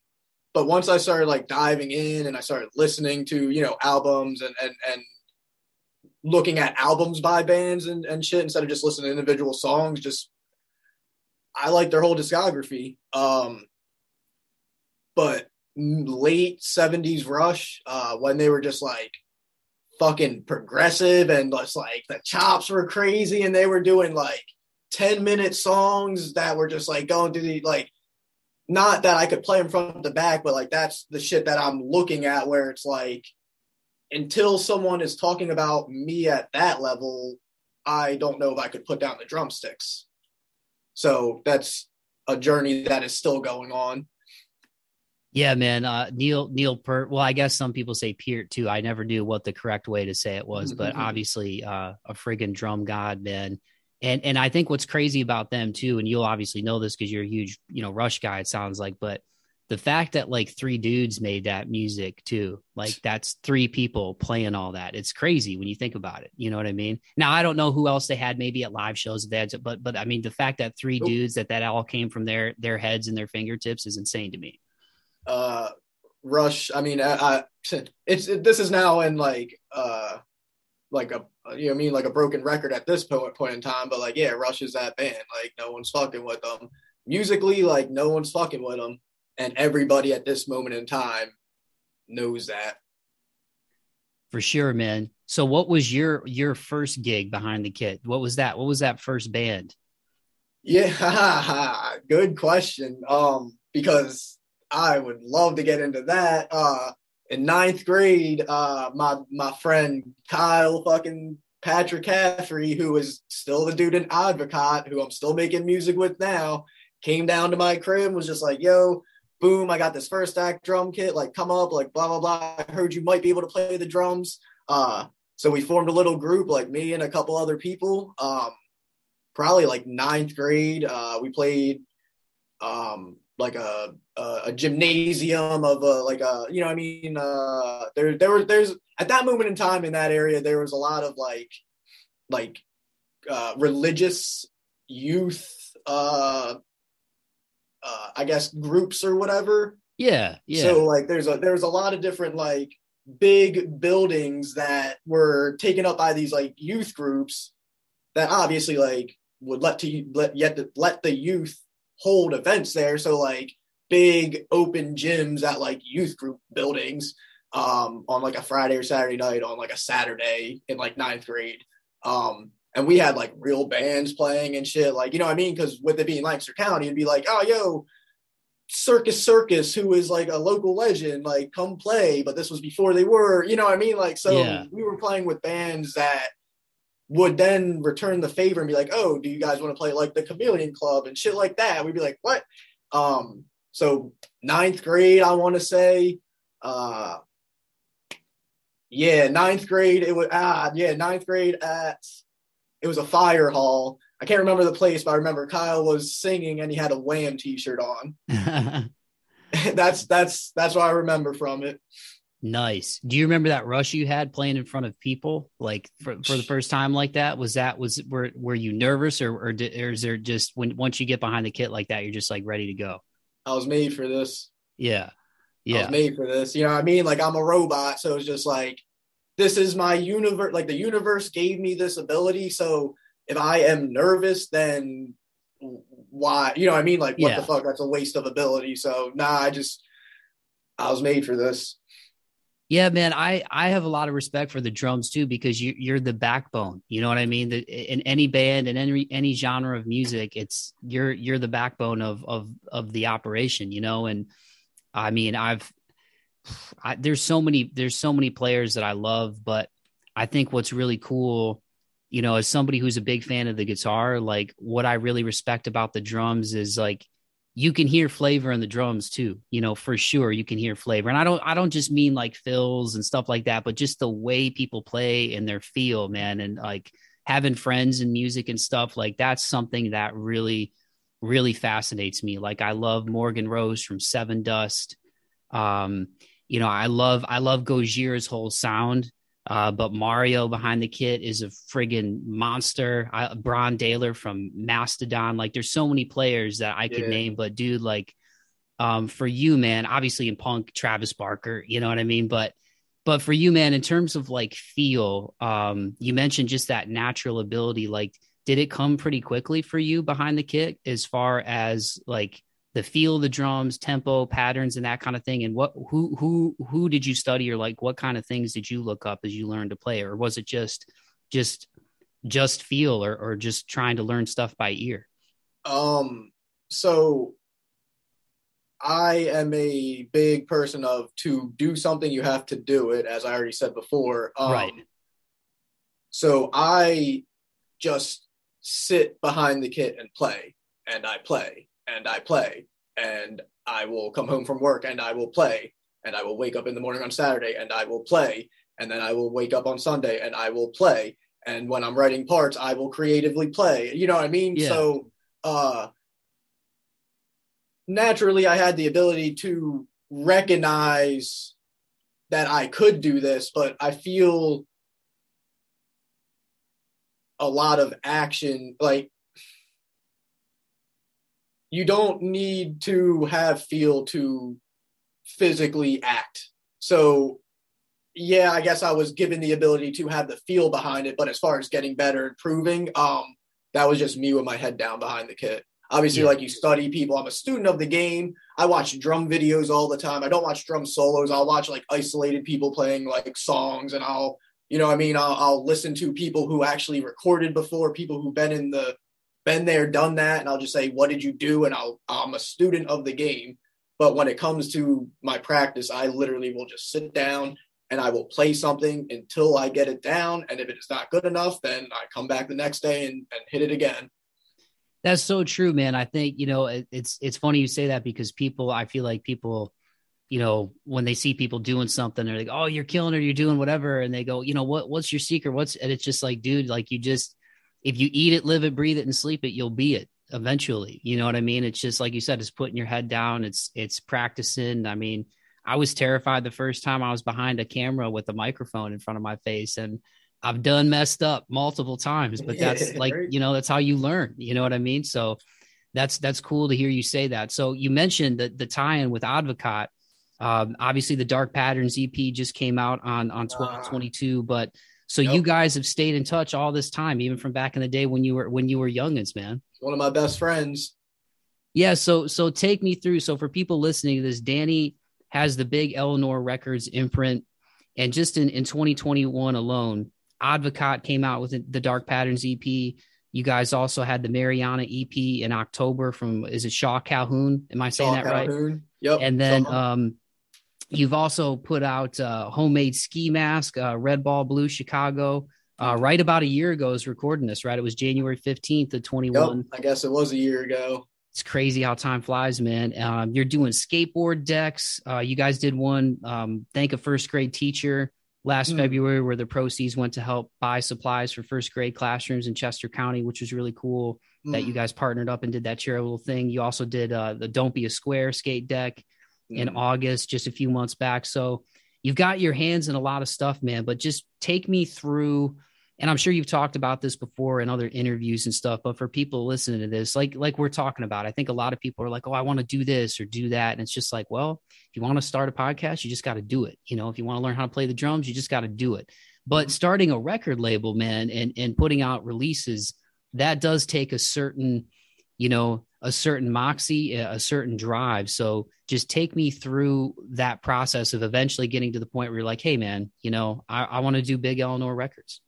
but once I started like diving in and I started listening to, you know, albums and and, and looking at albums by bands and, and shit instead of just listening to individual songs, just I like their whole discography. Um, but late seventies Rush, uh, when they were just like fucking progressive and just like the chops were crazy and they were doing like ten minute songs that were just like going through the, like, not that I could play them from the back, but like that's the shit that I'm looking at where it's like, until someone is talking about me at that level, I don't know if I could put down the drumsticks. So that's a journey that is still going on. Yeah, man. Uh, Neil, Neil Peart. Well, I guess some people say Peart too. I never knew what the correct way to say it was, mm-hmm. but obviously uh, a friggin' drum god, man. And, and I think what's crazy about them too, and you'll obviously know this because you're a huge, you know, Rush guy, it sounds like, but the fact that like three dudes made that music too, like that's three people playing all that. It's crazy when you think about it. You know what I mean? Now, I don't know who else they had maybe at live shows, that, but, but I mean, the fact that three Ooh. dudes, that that all came from their, their heads and their fingertips is insane to me. Uh, Rush. I mean, I, I it's, it, this is now in like, uh, like a, you know what I mean? Like a broken record at this point in time, but like, yeah, Rush is that band. Like no one's fucking with them musically, like no one's fucking with them. And everybody at this moment in time knows that. For sure, man. So what was your, your first gig behind the kit? What was that? What was that first band? Yeah. Good question. Um, because I would love to get into that. Uh, In ninth grade, uh, my my friend Kyle fucking Patrick Caffrey, who is still the dude in Advocaat, who I'm still making music with now, came down to my crib, was just like, yo, boom, I got this first act drum kit, like come up, like blah, blah, blah. I heard you might be able to play the drums. Uh, so we formed a little group, like me and a couple other people, um, probably like ninth grade. Uh, we played um, like a... Uh, a gymnasium of a, like a, you know what I mean? Uh, there, there was, there's at that moment in time in that area, there was a lot of like, like uh, religious youth, uh, uh, I guess groups or whatever. Yeah. Yeah. So like, there's a, there's a lot of different like big buildings that were taken up by these like youth groups that obviously like would let to let yet to, let the youth hold events there. So like, big open gyms at like youth group buildings um on like a Friday or Saturday night on like a Saturday in like ninth grade um and we had like real bands playing and shit, like, you know what I mean? Because with it being Lancaster County, it'd be like, oh yo, Circus Circus, who is like a local legend, like come play. But this was before they were, you know what I mean? Like, so yeah. we were playing with bands that would then return the favor and be like, oh, do you guys want to play like the Chameleon Club and shit like that? We'd be like, what? um So ninth grade, I want to say, uh, yeah, ninth grade, it was, ah, yeah, ninth grade at, it was a fire hall. I can't remember the place, but I remember Kyle was singing and he had a Wham t-shirt on. that's, that's, that's what I remember from it. Nice. Do you remember that rush you had playing in front of people, like for, for the first time like that? Was that, was, were, were you nervous or, or, did, or is there just when, once you get behind the kit like that, you're just like ready to go? I was made for this. Yeah. Yeah. I was made for this. You know what I mean? Like, I'm a robot. So it's just like, this is my universe. Like, the universe gave me this ability. So if I am nervous, then why? You know what I mean? Like, what yeah. the fuck? That's a waste of ability. So, nah, I just, I was made for this. Yeah, man, I, I have a lot of respect for the drums too, because you, you're the backbone. You know what I mean? The, in any band and any any genre of music, it's you're you're the backbone of of of the operation. You know, and I mean, I've I, there's so many there's so many players that I love, but I think what's really cool, you know, as somebody who's a big fan of the guitar, like what I really respect about the drums is like, you can hear flavor in the drums too, you know, for sure. You can hear flavor. And I don't, I don't just mean like fills and stuff like that, but just the way people play and their feel, man. And like having friends in music and stuff like that's something that really, really fascinates me. Like I love Morgan Rose from Seven Dust. Um, you know, I love, I love Gojira's whole sound. Uh, but Mario behind the kit is a friggin' monster. I, Bron Daler from Mastodon. Like there's so many players that I could yeah. name, but dude, like um, for you, man, obviously in punk, Travis Barker, you know what I mean? But, but for you, man, in terms of like feel, um, you mentioned just that natural ability. Like Did it come pretty quickly for you behind the kit as far as like the feel of the drums, tempo, patterns, and that kind of thing? And what, who, who, who did you study, or like what kind of things did you look up as you learned to play? Or was it just, just, just feel, or, or just trying to learn stuff by ear? Um, so I am a big person of, to do something, you have to do it, as I already said before. Um, right. So I just sit behind the kit and play, and I play, and I play, and I will come home from work and I will play, and I will wake up in the morning on Saturday and I will play, and then I will wake up on Sunday and I will play, and when I'm writing parts I will creatively play, you know what I mean? Yeah. So uh naturally I had the ability to recognize that I could do this, but I feel a lot of action, like you don't need to have feel to physically act. So yeah, I guess I was given the ability to have the feel behind it, but as far as getting better, improving, um that was just me with my head down behind the kit. Obviously, yeah. Like you study people. I'm a student of the game. I watch drum videos all the time. I don't watch drum solos. I'll watch like isolated people playing like songs, and I'll You know what I mean? I'll, I'll listen to people who actually recorded before, people who've been in the, been there, done that. And I'll just say, what did you do? And I'll, I'm a student of the game. But when it comes to my practice, I literally will just sit down and I will play something until I get it down. And if it is not good enough, then I come back the next day and, and hit it again. That's so true, man. I think, you know, it, it's, it's funny you say that, because people, I feel like people, you know, when they see people doing something, they're like, oh, you're killing it, you're doing whatever. And they go, you know, what, what's your secret? What's, and it's just like, dude, like you just, if you eat it, live it, breathe it, and sleep it, you'll be it eventually. You know what I mean? It's just like you said, it's putting your head down. It's, it's practicing. I mean, I was terrified the first time I was behind a camera with a microphone in front of my face, and I've done messed up multiple times, but that's like, you know, that's how you learn, you know what I mean? So that's, that's cool to hear you say that. So you mentioned the, the tie-in with Advocaat. Um, obviously the Dark Patterns E P just came out on, on twelve twenty-two, but so yep. You guys have stayed in touch all this time, even from back in the day when you were, when you were youngins, man. One of my best friends. Yeah. So, so take me through. So for people listening to this, Danny has the Big Eleanor Records imprint, and just in, in twenty twenty-one alone, Advocaat came out with the Dark Patterns E P. You guys also had the Mariana E P in October from, is it Shaw Calhoun? Am I saying Shaw that Calhoun. Right? Yep. And then, so- um, you've also put out uh, Homemade Ski Mask, uh, Red Ball Blue Chicago, uh, right about a year ago is recording this, right? It was January fifteenth of twenty-one. Yep, I guess it was a year ago. It's crazy how time flies, man. Um, you're doing skateboard decks. Uh, you guys did one, um, Thank a First Grade Teacher, last mm. February, where the proceeds went to help buy supplies for first grade classrooms in Chester County, which was really cool mm. that you guys partnered up and did that charitable thing. You also did uh, the Don't Be a Square skate deck in August, just a few months back. So you've got your hands in a lot of stuff, man, but just take me through. And I'm sure you've talked about this before in other interviews and stuff, but for people listening to this, like, like we're talking about, I think a lot of people are like, oh, I want to do this or do that. And it's just like, well, if you want to start a podcast, you just got to do it. You know, if you want to learn how to play the drums, you just got to do it. But starting a record label, man, and, and putting out releases, that does take a certain, you know, a certain moxie, a certain drive. So just take me through that process of eventually getting to the point where you're like, hey man, you know, I, I want to do Big Eleanor Records.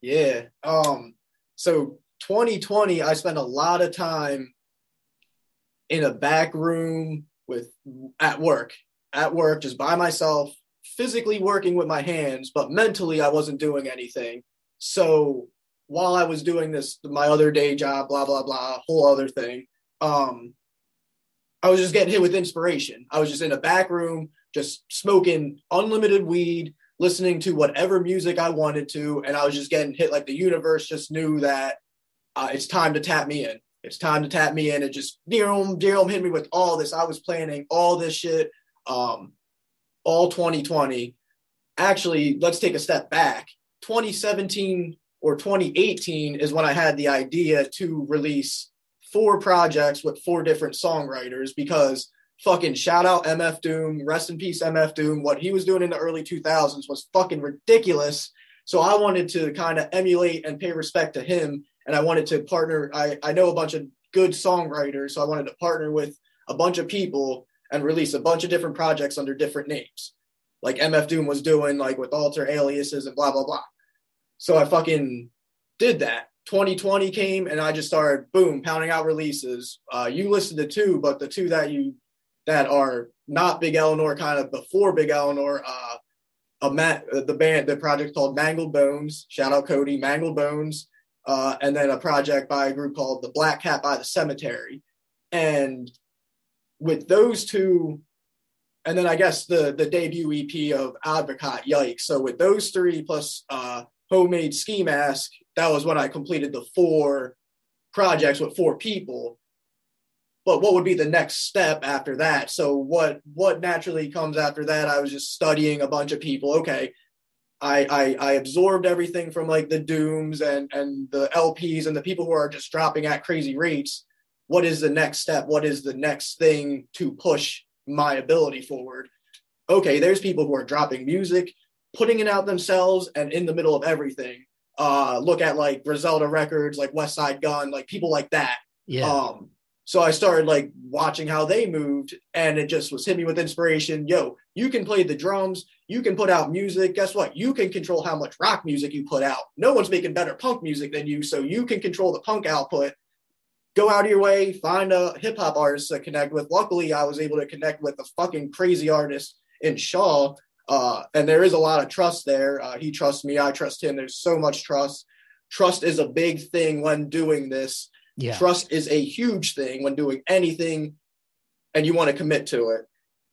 Yeah. Um, so twenty twenty, I spent a lot of time in a back room with at work, at work, just by myself, physically working with my hands, but mentally I wasn't doing anything. So while I was doing this, my other day job, blah, blah, blah, whole other thing, um, I was just getting hit with inspiration. I was just in a back room, just smoking unlimited weed, listening to whatever music I wanted to. And I was just getting hit, like the universe just knew that uh, it's time to tap me in. It's time to tap me in. It just, dear, dear, hit me with all this. I was planning all this shit, um, all twenty twenty. Actually, let's take a step back. twenty seventeen or twenty eighteen is when I had the idea to release four projects with four different songwriters, because fucking shout out M F DOOM, rest in peace M F DOOM. What he was doing in the early two thousands was fucking ridiculous. So I wanted to kind of emulate and pay respect to him and I wanted to partner. I, I know a bunch of good songwriters, so I wanted to partner with a bunch of people and release a bunch of different projects under different names, like M F Doom was doing, like with alter aliases and blah, blah, blah. So I fucking did that. twenty twenty came and I just started, boom, pounding out releases. Uh, you listed the two, but the two that you that are not Big Eleanor, kind of before Big Eleanor, uh, a mat, the band, the project called Mangled Bones, shout out Cody, Mangled Bones, uh, and then a project by a group called The Black Cat by the Cemetery. And with those two, and then I guess the the debut E P of Advocaat, Yikes. So with those three plus uh, Homemade Ski Mask, that was when I completed the four projects with four people. But what would be the next step after that? So what what naturally comes after that? I was just studying a bunch of people. Okay, I I, I absorbed everything from like the Dooms and, and the L Ps and the people who are just dropping at crazy rates. What is the next step? What is the next thing to push my ability forward? Okay, there's people who are dropping music, putting it out themselves, and in the middle of everything. Uh, look at like Griselda Records, like West Side Gun, like people like that. Yeah. Um, so I started like watching how they moved, and it just was hit me with inspiration. Yo, you can play the drums. You can put out music. Guess what? You can control how much rock music you put out. No one's making better punk music than you, so you can control the punk output. Go out of your way, find a hip hop artist to connect with. Luckily, I was able to connect with a fucking crazy artist in Shaw. Uh, and there is a lot of trust there. Uh, he trusts me. I trust him. There's so much trust. Trust is a big thing when doing this. Yeah. Trust is a huge thing when doing anything and you want to commit to it.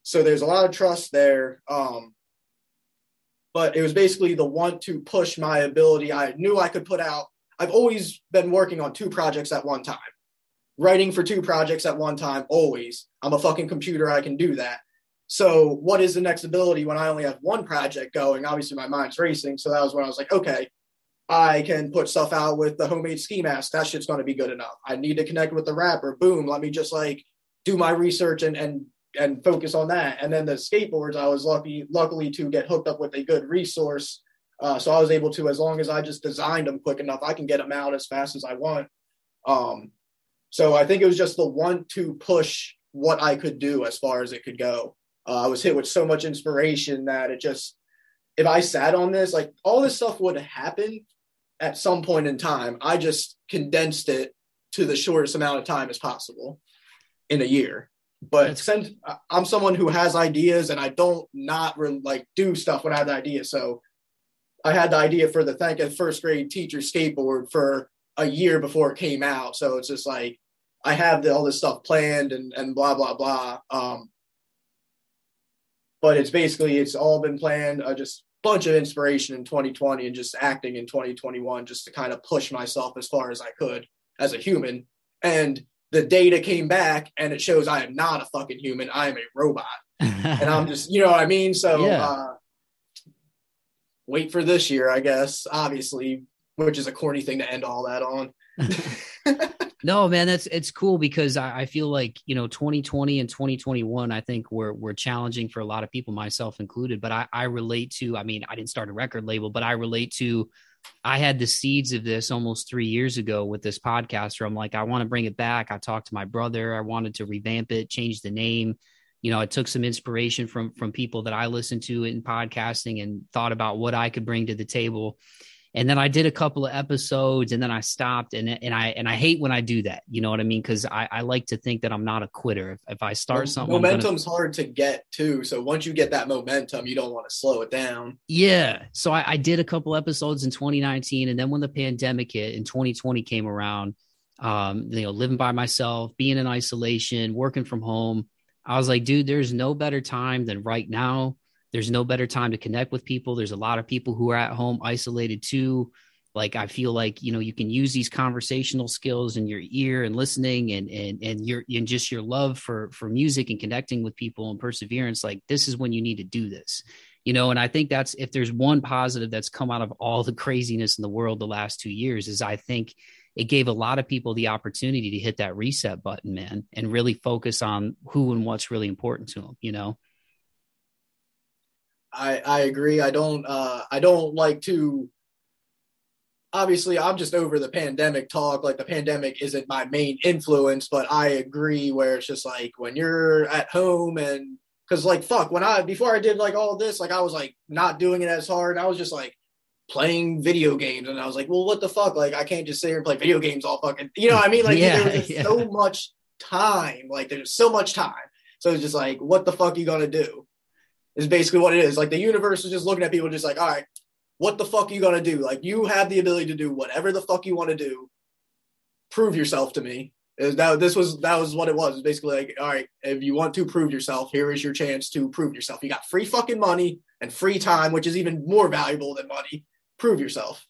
So there's a lot of trust there. Um, but it was basically the want to push my ability. I knew I could put out. I've always been working on two projects at one time. Writing for two projects at one time, always. I'm a fucking computer. I can do that. So what is the next ability when I only have one project going? Obviously, my mind's racing. So that was when I was like, okay, I can put stuff out with the Homemade Ski Mask. That shit's going to be good enough. I need to connect with the rapper. Boom. Let me just like do my research and and and focus on that. And then the skateboards, I was lucky, luckily to get hooked up with a good resource. Uh, so I was able to, as long as I just designed them quick enough, I can get them out as fast as I want. Um, So I think it was just the want to push what I could do as far as it could go. Uh, I was hit with so much inspiration that it just, if I sat on this, like all this stuff would happen at some point in time. I just condensed it to the shortest amount of time as possible in a year. But since I'm someone who has ideas and I don't not really like do stuff when I have the idea. So I had the idea for the Thank a First Grade Teacher skateboard for a year before it came out. So it's just like, I have the, all this stuff planned and, and blah, blah, blah. Um, but it's basically, it's all been planned, uh, just a bunch of inspiration in twenty twenty and just acting in twenty twenty-one, just to kind of push myself as far as I could as a human. And the data came back and it shows I am not a fucking human. I am a robot. And I'm just, you know what I mean? So yeah. uh, wait for this year, I guess, obviously, which is a corny thing to end all that on. No, man, that's, it's cool because I, I feel like, you know, twenty twenty and twenty twenty-one, I think were, were challenging for a lot of people, myself included, but I, I relate to, I mean, I didn't start a record label, but I relate to, I had the seeds of this almost three years ago with this podcast where I'm like, I want to bring it back. I talked to my brother. I wanted to revamp it, change the name. You know, I took some inspiration from, from people that I listened to in podcasting and thought about what I could bring to the table. And then I did a couple of episodes and then I stopped and and I and I hate when I do that. You know what I mean? Because I, I like to think that I'm not a quitter. If, if I start something. Momentum's gonna... hard to get too. So once you get that momentum, you don't want to slow it down. Yeah. So I, I did a couple episodes in twenty nineteen. And then when the pandemic hit and twenty twenty came around, um, you know, living by myself, being in isolation, working from home, I was like, dude, there's no better time than right now. There's no better time to connect with people. There's a lot of people who are at home isolated too. Like, I feel like, you know, you can use these conversational skills in your ear and listening and, and, and your, and just your love for, for music and connecting with people and perseverance. Like, this is when you need to do this, you know? And I think that's, if there's one positive that's come out of all the craziness in the world the last two years is I think it gave a lot of people the opportunity to hit that reset button, man, and really focus on who and what's really important to them, you know? I, I agree. I don't, uh, I don't like to obviously I'm just over the pandemic talk. Like, the pandemic isn't my main influence, but I agree where it's just like when you're at home and because like, fuck, when I, before I did like all this, like I was like not doing it as hard. I was just like playing video games. And I was like, well, what the fuck? Like, I can't just sit here and play video games all fucking, you know what I mean? Like, yeah, there was yeah. so much time, like there's so much time. So it's just like, what the fuck you gonna do? Is basically what it is. Like, the universe is just looking at people just like, all right, what the fuck are you gonna do? Like, you have the ability to do whatever the fuck you want to do. Prove yourself to me. That, this was, that was what it was. It was basically like, all right, if you want to prove yourself, here is your chance to prove yourself. You got free fucking money and free time, which is even more valuable than money. Prove yourself.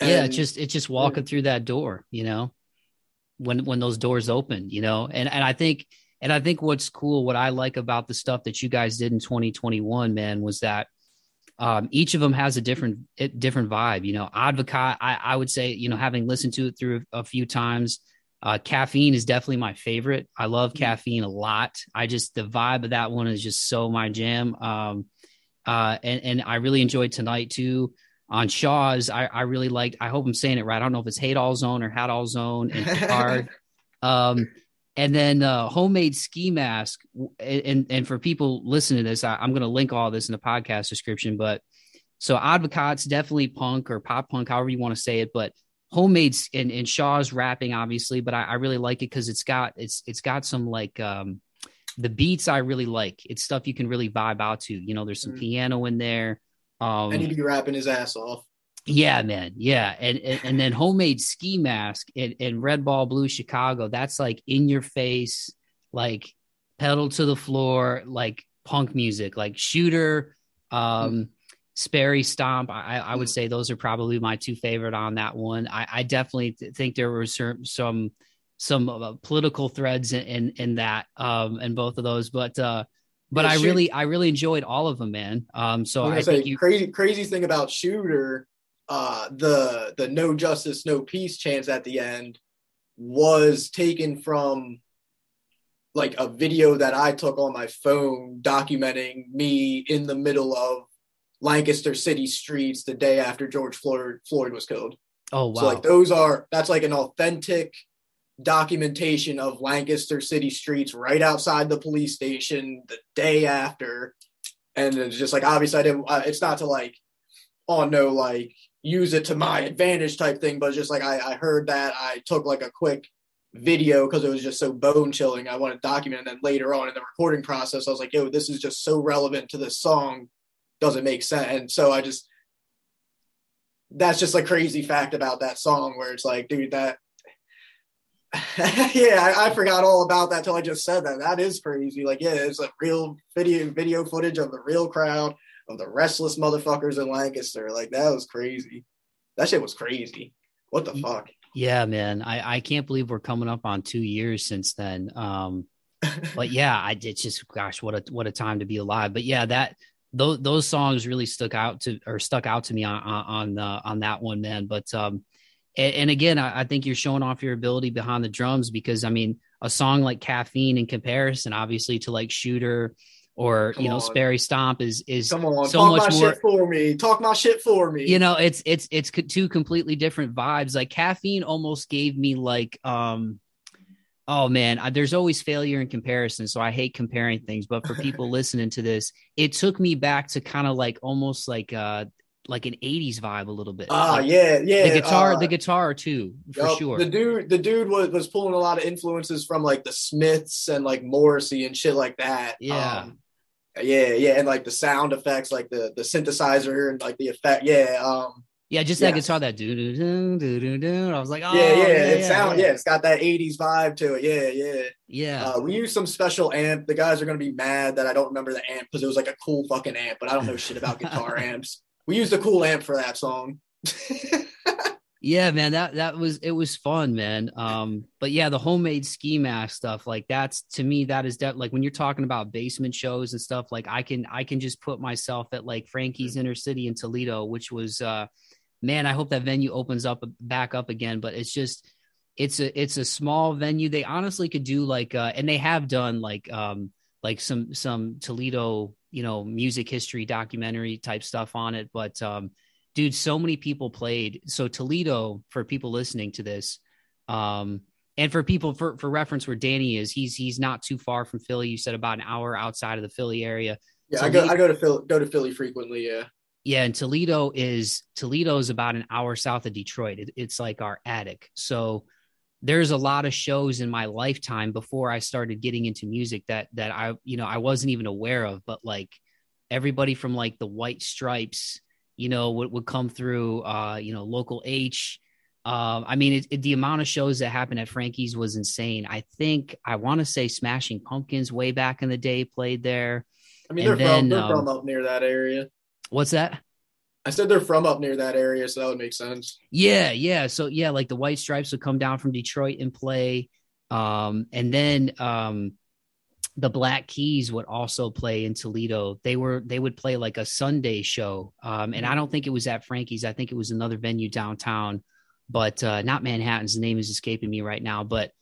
And yeah, it's just it's just walking through that door, you know, when when those doors open, you know, and and I think and I think what's cool, what I like about the stuff that you guys did in twenty twenty-one, man, was that um, each of them has a different different vibe, you know. Advocaat, I, I would say, you know, having listened to it through a few times. Uh, Caffeine is definitely my favorite. I love Caffeine a lot. I just, the vibe of that one is just so my jam. Um, uh, and, and I really enjoyed tonight too. On Shaw's, I, I really liked, I hope I'm saying it right. I don't know if it's Hate All Zone or Hat All Zone and Picard. um, and then uh, Homemade Ski Mask. And, and, and for people listening to this, I, I'm going to link all this in the podcast description. But so Advocaat's definitely punk or pop punk, however you want to say it. But Homemade and, and Shaw's rapping, obviously, but I, I really like it because it's got it's it's got some like um, the beats I really like. It's stuff you can really vibe out to. You know, there's some mm-hmm. piano in there. Um, and he'd be rapping his ass off. Yeah, man. Yeah, and and, and then Homemade Ski Mask and, and Red Ball Blue Chicago. That's like in your face, like pedal to the floor, like punk music, like Shooter. Um, mm-hmm. Sperry Stomp. I, I would say those are probably my two favorite on that one. I, I definitely th- think there were some some, some uh, political threads in, in, in that um, and both of those, but uh, but yeah, I shoot. really I really enjoyed all of them, man. Um, so I, I say, think you crazy crazy thing about Shooter, uh, the the no justice no peace chants at the end was taken from like a video that I took on my phone documenting me in the middle of Lancaster city streets the day after George Floyd Floyd was killed. Oh, wow. So like those are, that's like an authentic documentation of Lancaster city streets right outside the police station the day after. And it's just like, obviously I didn't, uh, it's not to like, oh no, like use it to my advantage type thing, but it's just like, I, I heard that, I took like a quick video because it was just so bone chilling. I want to document. And then later on in the recording process, I was like, yo, this is just so relevant to this song. Doesn't make sense. And so I just, that's just a crazy fact about that song where it's like, dude, that yeah I, I forgot all about that till I just said that. That is crazy. Like, yeah, it's a real video video footage of the real crowd of the restless motherfuckers in Lancaster. Like, that was crazy. That shit was crazy. What the fuck. Yeah, man, I I can't believe we're coming up on two years since then. Um but yeah, I did just, gosh, what a what a time to be alive. But yeah, that Those, those songs really stuck out to or stuck out to me on on uh, on that one, man. But um, and, and again, I, I think you're showing off your ability behind the drums because I mean, a song like Caffeine in comparison, obviously, to like Shooter or Come you know on. Sperry Stomp is is so much more for me. Talk my shit for me. You know, it's it's it's two completely different vibes. Like Caffeine almost gave me like um. Oh man, I, there's always failure in comparison, so I hate comparing things. But for people listening to this, it took me back to kind of like almost like uh like an eighties vibe a little bit. Ah, like yeah, yeah. The guitar, uh, the guitar too, for uh, sure. The dude, the dude was, was pulling a lot of influences from like the Smiths and like Morrissey and shit like that. Yeah, um, yeah, yeah, and like the sound effects, like the the synthesizer and like the effect. Yeah. um Yeah, just that yeah. guitar, that do do do do do do. I was like, oh yeah, yeah, yeah it yeah, sound, yeah. yeah, it's got that eighties vibe to it. Yeah, yeah, yeah. Uh, we used some special amp. The guys are gonna be mad that I don't remember the amp because it was like a cool fucking amp, but I don't know shit about guitar amps. We used a cool amp for that song. Yeah, man, that that was it was fun, man. Um, but yeah, the Homemade Ski Mask stuff, like that's to me, that is def- like when you're talking about basement shows and stuff. Like I can I can just put myself at like Frankie's Inner City in Toledo, which was. Uh, Man, I hope that venue opens up back up again, but it's just, it's a, it's a small venue. They honestly could do like, uh, and they have done like, um, like some, some Toledo, you know, music history documentary type stuff on it. But, um, dude, so many people played. So Toledo, for people listening to this, um, and for people for, for reference where Danny is, he's he's not too far from Philly. You said about an hour outside of the Philly area. Yeah, so I go they, I go to Philly, go to Philly frequently. Yeah. Yeah, and Toledo is Toledo is about an hour south of Detroit. It, it's like our attic. So there's a lot of shows in my lifetime before I started getting into music that that I you know I wasn't even aware of. But like everybody from like the White Stripes, you know, would would come through. Uh, you know, Local H. Um, I mean, it, it, the amount of shows that happened at Frankie's was insane. I think I want to say Smashing Pumpkins way back in the day played there. I mean, and they're, then, from, they're um, from up near that area. What's that? I said they're from up near that area, so that would make sense. Yeah, yeah. So, yeah, like the White Stripes would come down from Detroit and play. Um, and then um, the Black Keys would also play in Toledo. They were they would play like a Sunday show. Um, and I don't think it was at Frankie's. I think it was another venue downtown, but uh, not Manhattan's. The name is escaping me right now. But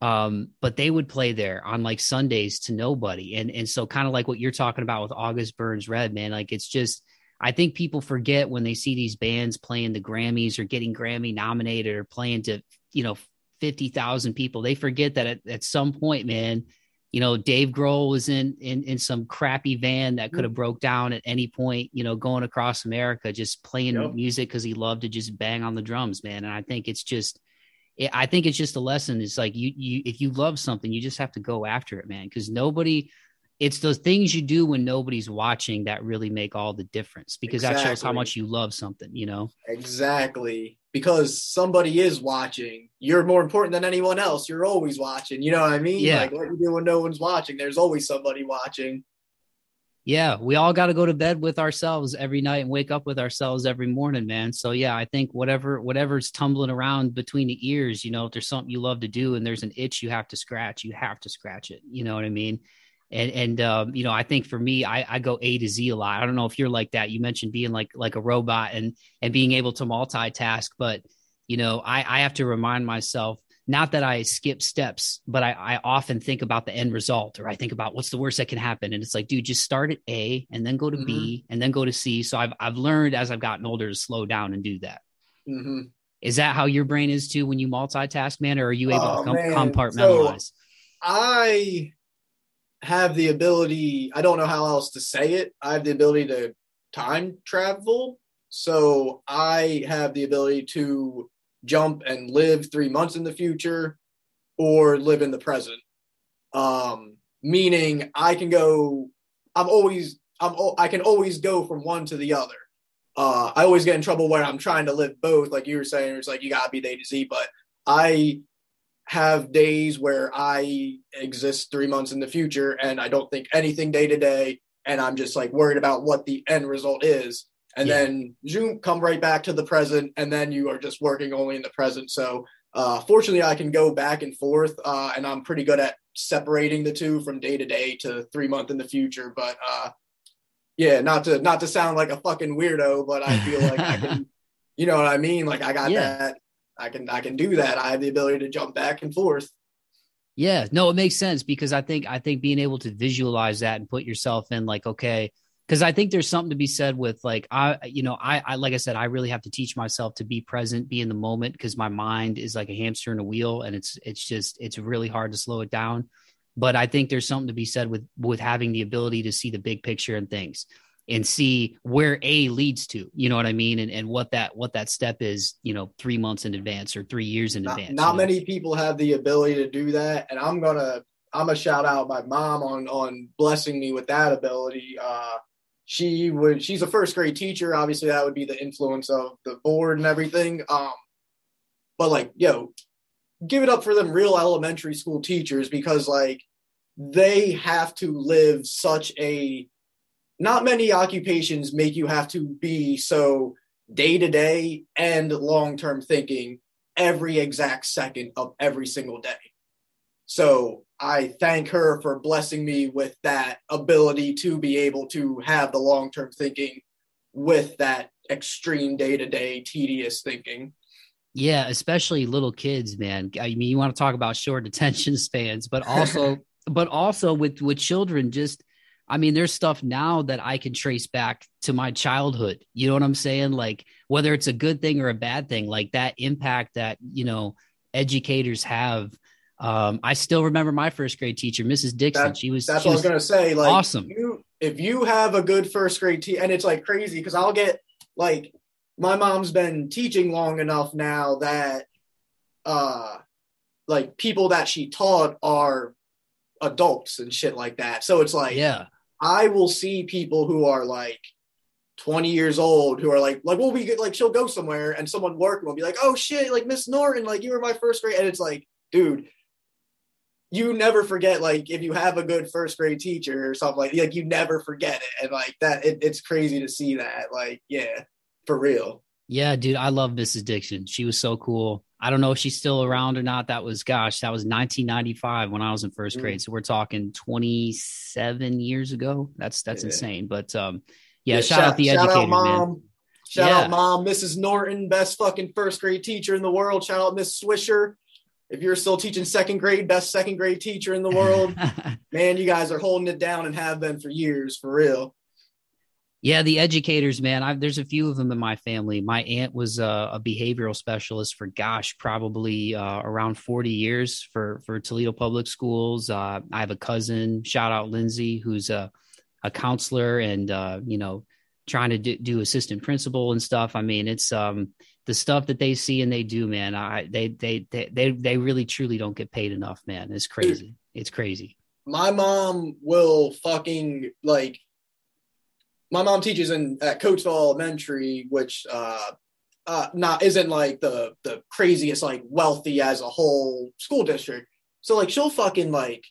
um, but they would play there on like Sundays to nobody. And, and so kind of like what you're talking about with August Burns Red, man, like it's just – I think people forget when they see these bands playing the Grammys or getting Grammy nominated or playing to, you know, fifty thousand people. They forget that at, at some point, man, you know, Dave Grohl was in, in, in some crappy van that could have broke down at any point, you know, going across America, just playing yep. music because he loved to just bang on the drums, man. And I think it's just, I think it's just a lesson. It's like you, you, if you love something, you just have to go after it, man, because nobody it's those things you do when nobody's watching that really make all the difference, because exactly. that shows how much you love something, you know? Exactly. Because somebody is watching. You're more important than anyone else. You're always watching. You know what I mean? Yeah. Like what you do when no one's watching, there's always somebody watching. Yeah. We all got to go to bed with ourselves every night and wake up with ourselves every morning, man. So yeah, I think whatever, whatever's tumbling around between the ears, you know, if there's something you love to do and there's an itch you have to scratch, you have to scratch it. You know what I mean? And, and, um, you know, I think for me, I, I go A to Z a lot. I don't know if you're like that. You mentioned being like, like a robot and, and being able to multitask, but, you know, I, I have to remind myself, not that I skip steps, but I, I often think about the end result, or I think about what's the worst that can happen. And it's like, dude, just start at A and then go to mm-hmm. B and then go to C. So I've, I've learned as I've gotten older to slow down and do that. Mm-hmm. Is that how your brain is too, when you multitask, man, or are you able oh, to com- compartmentalize? So I have the ability, I don't know how else to say it, I have the ability to time travel. So I have the ability to jump and live three months in the future or live in the present. Um, meaning I can go, I'm always, I'm, I can always go from one to the other. Uh, I always get in trouble when I'm trying to live both. Like you were saying, it's like, you gotta be A to Z, but I have days where I exist three months in the future and I don't think anything day to day. And I'm just like worried about what the end result is. And yeah. then zoom, come right back to the present. And then you are just working only in the present. So uh, fortunately I can go back and forth uh, and I'm pretty good at separating the two from day to day to three month in the future. But uh, yeah, not to, not to sound like a fucking weirdo, but I feel like I can, you know what I mean? Like I got yeah. that. I can, I can do that. I have the ability to jump back and forth. Yeah, no, it makes sense, because I think, I think being able to visualize that and put yourself in like, okay, because I think there's something to be said with like, I, you know, I, I, like I said, I really have to teach myself to be present, be in the moment, because my mind is like a hamster in a wheel and it's, it's just, it's really hard to slow it down. But I think there's something to be said with, with having the ability to see the big picture and things, and see where A leads to, you know what I mean? And and what that, what that step is, you know, three months in advance or three years in not, advance. Not you know? Many people have the ability to do that. And I'm going to, I'm going to shout out my mom on, on blessing me with that ability. Uh, she would, she's a first grade teacher. Obviously that would be the influence of the board and everything. Um, but like, yo, give it up for them real elementary school teachers, because like they have to live such a, not many occupations make you have to be so day-to-day and long-term thinking every exact second of every single day. So I thank her for blessing me with that ability to be able to have the long-term thinking with that extreme day-to-day tedious thinking. Yeah, especially little kids, man. I mean, you want to talk about short attention spans, but also, but also with, with children, just I mean, there's stuff now that I can trace back to my childhood. You know what I'm saying? Like, whether it's a good thing or a bad thing, like that impact that, you know, educators have. Um, I still remember my first grade teacher, Missus Dixon. That, she was, that's she what was I was going to say. Like, awesome. You, if you have a good first grade teacher, and it's like crazy, because I'll get like, my mom's been teaching long enough now that uh, like people that she taught are adults and shit like that. So it's like, yeah, I will see people who are like twenty years old who are like, like, well, we get like, she'll go somewhere and someone working will be like, oh shit, like Miss Norton, like you were my first grade. And it's like, dude, you never forget, like, if you have a good first grade teacher or something, like, like you never forget it. And like that, it, it's crazy to see that. Like, yeah, for real. Yeah, dude, I love Missus Dixon. She was so cool. I don't know if she's still around or not. That was, gosh, that was nineteen ninety-five when I was in first mm. grade. So we're talking twenty-seven years ago. That's, that's yeah. insane. But um, yeah, yeah, shout, shout out the shout educator, out mom. man. Shout yeah. out mom, Missus Norton, best fucking first grade teacher in the world. Shout out Miss Swisher. If you're still teaching second grade, best second grade teacher in the world. Man, you guys are holding it down and have been for years, for real. Yeah, the educators, man. I've, there's a few of them in my family. My aunt was a, a behavioral specialist for, gosh, probably uh, around forty years for, for Toledo Public Schools. Uh, I have a cousin, shout out Lindsay, who's a, a counselor and, uh, you know, trying to do, do assistant principal and stuff. I mean, it's um, the stuff that they see and they do, man. I they they they they, they really truly don't get paid enough, man. It's crazy. Dude, it's crazy. My mom will fucking like. My mom teaches in at Coatesville Elementary, which uh, uh, not isn't like the the craziest like wealthy as a whole school district. So like she'll fucking like,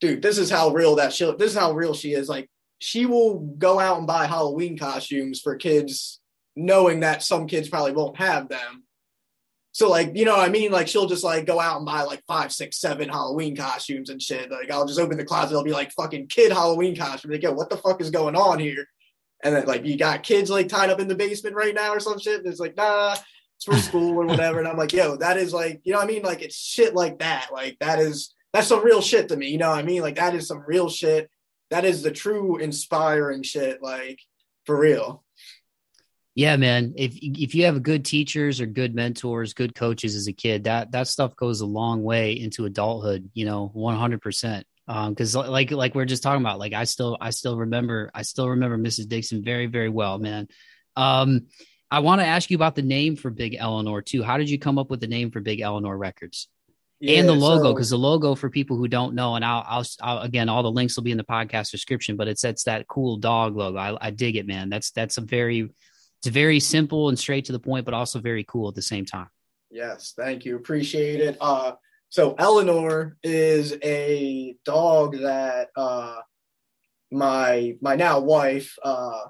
dude, this is how real that she'll this is how real she is. Like she will go out and buy Halloween costumes for kids, knowing that some kids probably won't have them. So like, you know what I mean? Like she'll just like go out and buy like five, six, seven Halloween costumes and shit. Like I'll just open the closet, it'll be like fucking kid Halloween costume. Like, yo, what the fuck is going on here? And then, like, you got kids, like, tied up in the basement right now or some shit. And it's like, nah, it's for school or whatever. And I'm like, yo, that is, like, you know what I mean? Like, it's shit like that. Like, that is, that's some real shit to me. You know what I mean? Like, that is some real shit. That is the true inspiring shit, like, for real. Yeah, man. If if you have good teachers or good mentors, good coaches as a kid, that, that stuff goes a long way into adulthood, you know, one hundred percent. Um, cause like, like we're just talking about, like, I still, I still remember, I still remember Missus Dixon very, very well, man. Um, I want to ask you about the name for Big Eleanor too. How did you come up with the name for Big Eleanor Records yeah, and the logo? So, cause the logo, for people who don't know, and I'll, I'll, I'll, again, all the links will be in the podcast description, but it's, it's that cool dog logo. I, I dig it, man. That's, that's a very, it's very simple and straight to the point, but also very cool at the same time. Yes. Thank you. Appreciate it. Uh, So Eleanor is a dog that uh, my my now wife uh,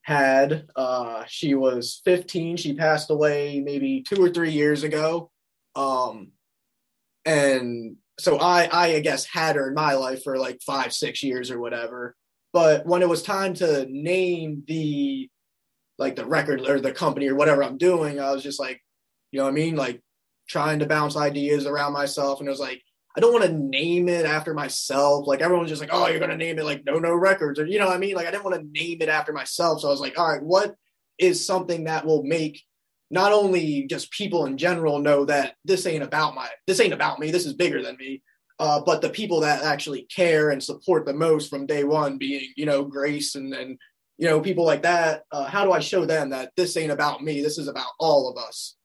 had. Uh, she was fifteen. She passed away maybe two or three years ago. Um, and so I, I, I guess, had her in my life for like five, six years or whatever. But when it was time to name the, like the record or the company or whatever I'm doing, I was just like, you know what I mean? Like, trying to bounce ideas around myself. And it was like, I don't want to name it after myself. Like everyone's just like, oh, you're going to name it like No No Records, or, you know what I mean? Like I didn't want to name it after myself. So I was like, all right, what is something that will make not only just people in general know that this ain't about my, this ain't about me. This is bigger than me. Uh, but the people that actually care and support the most from day one being, you know, Grace and, and, you know, people like that. Uh, how do I show them that this ain't about me? This is about all of us.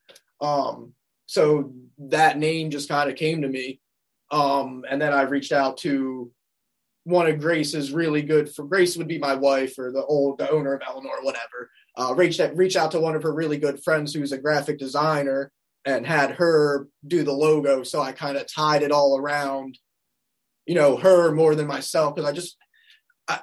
Um, So that name just kind of came to me. Um, and then I reached out to one of Grace's really good for Grace would be my wife or the old, the owner of Eleanor or whatever, uh, reached out, reached out to one of her really good friends, who's a graphic designer, and had her do the logo. So I kind of tied it all around, you know, her more than myself. Cause I just, I,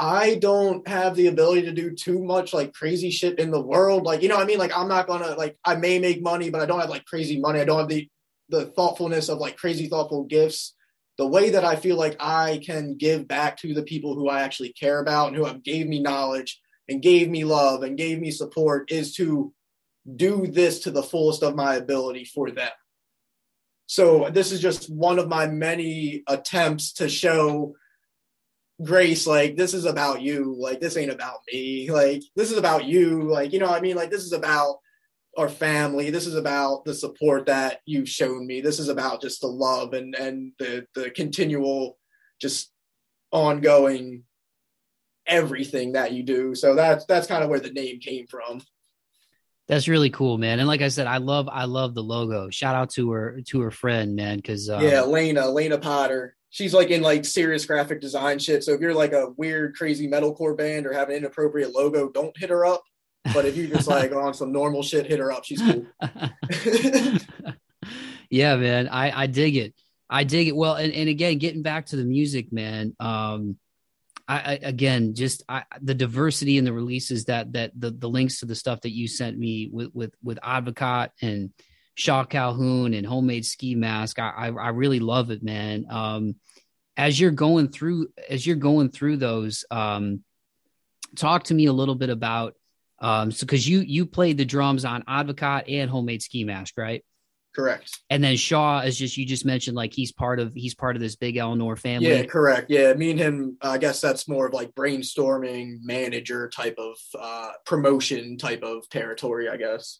I don't have the ability to do too much like crazy shit in the world. Like, you know what I mean? Like, I'm not gonna, like, I may make money, but I don't have like crazy money. I don't have the, the thoughtfulness of like crazy thoughtful gifts. The way that I feel like I can give back to the people who I actually care about and who have gave me knowledge and gave me love and gave me support is to do this to the fullest of my ability for them. So this is just one of my many attempts to show Grace, like, this is about you. Like, this ain't about me. Like, this is about you. Like, you know what I mean? Like, this is about our family. This is about the support that you've shown me. This is about just the love and, and the, the continual, just ongoing everything that you do. So that's, that's kind of where the name came from. That's really cool, man. And like I said, I love, I love the logo. Shout out to her, to her friend, man. Cause um, yeah, Lena, Lena Potter. She's like in like serious graphic design shit. So if you're like a weird, crazy metalcore band or have an inappropriate logo, don't hit her up. But if you're just like on some normal shit, hit her up. She's cool. Yeah, man. I, I dig it. I dig it. Well, and, and again, getting back to the music, man. Um, I, I, again, just I, the diversity in the releases that that the, the links to the stuff that you sent me with with, with Advocaat and Shaw Calhoun and Homemade Ski Mask. I, I I really love it, man. Um, as you're going through as you're going through those, um, talk to me a little bit about um, so because you you played the drums on Advocaat and Homemade Ski Mask, right? Correct. And then Shaw is just, you just mentioned, like, he's part of, he's part of this Big Eleanor family. Yeah, correct. Yeah. Me and him, I guess that's more of like brainstorming manager type of uh, promotion type of territory, I guess.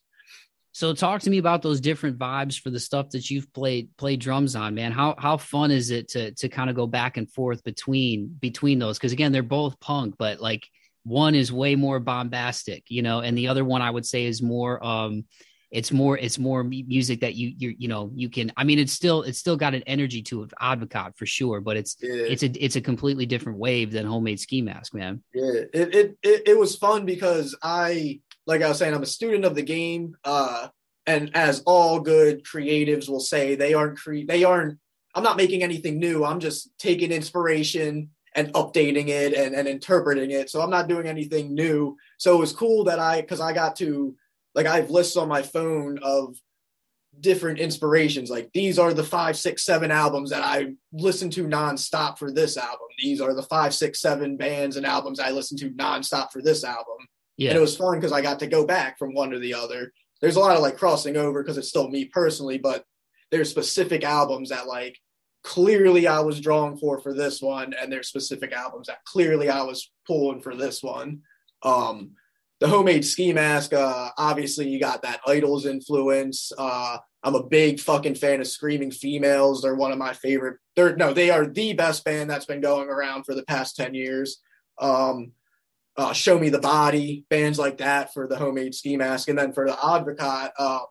So talk to me about those different vibes for the stuff that you've played, played drums on, man. How, how fun is it to, to kind of go back and forth between, between those? Cause again, they're both punk, but like one is way more bombastic, you know, and the other one I would say is more, um, It's more, it's more music that you, you, you know, you can, I mean, it's still, it's still got an energy to it, Advocaat for sure, but it's, yeah. it's a, it's a completely different wave than Homemade Ski Mask, man. Yeah. It, it, it, it was fun because I, like I was saying, I'm a student of the game. Uh, and as all good creatives will say, they aren't, cre- they aren't, I'm not making anything new. I'm just taking inspiration and updating it and, and interpreting it. So I'm not doing anything new. So it was cool that I, cause I got to, like, I have lists on my phone of different inspirations. Like, these are the five, six, seven albums that I listen to nonstop for this album. These are the five, six, seven bands and albums I listen to nonstop for this album. Yeah. And it was fun because I got to go back from one to the other. There's a lot of like crossing over because it's still me personally, but there's specific albums that like clearly I was drawing for for this one, and there's specific albums that clearly I was pulling for this one. Um, The Homemade Ski Mask, uh, obviously you got that Idols influence. Uh, I'm a big fucking fan of Screaming Females. They're one of my favorite. They're no, they are the best band that's been going around for the past ten years. Um, uh, Show Me the Body, bands like that for the Homemade Ski Mask. And then for the Advocaat, uh,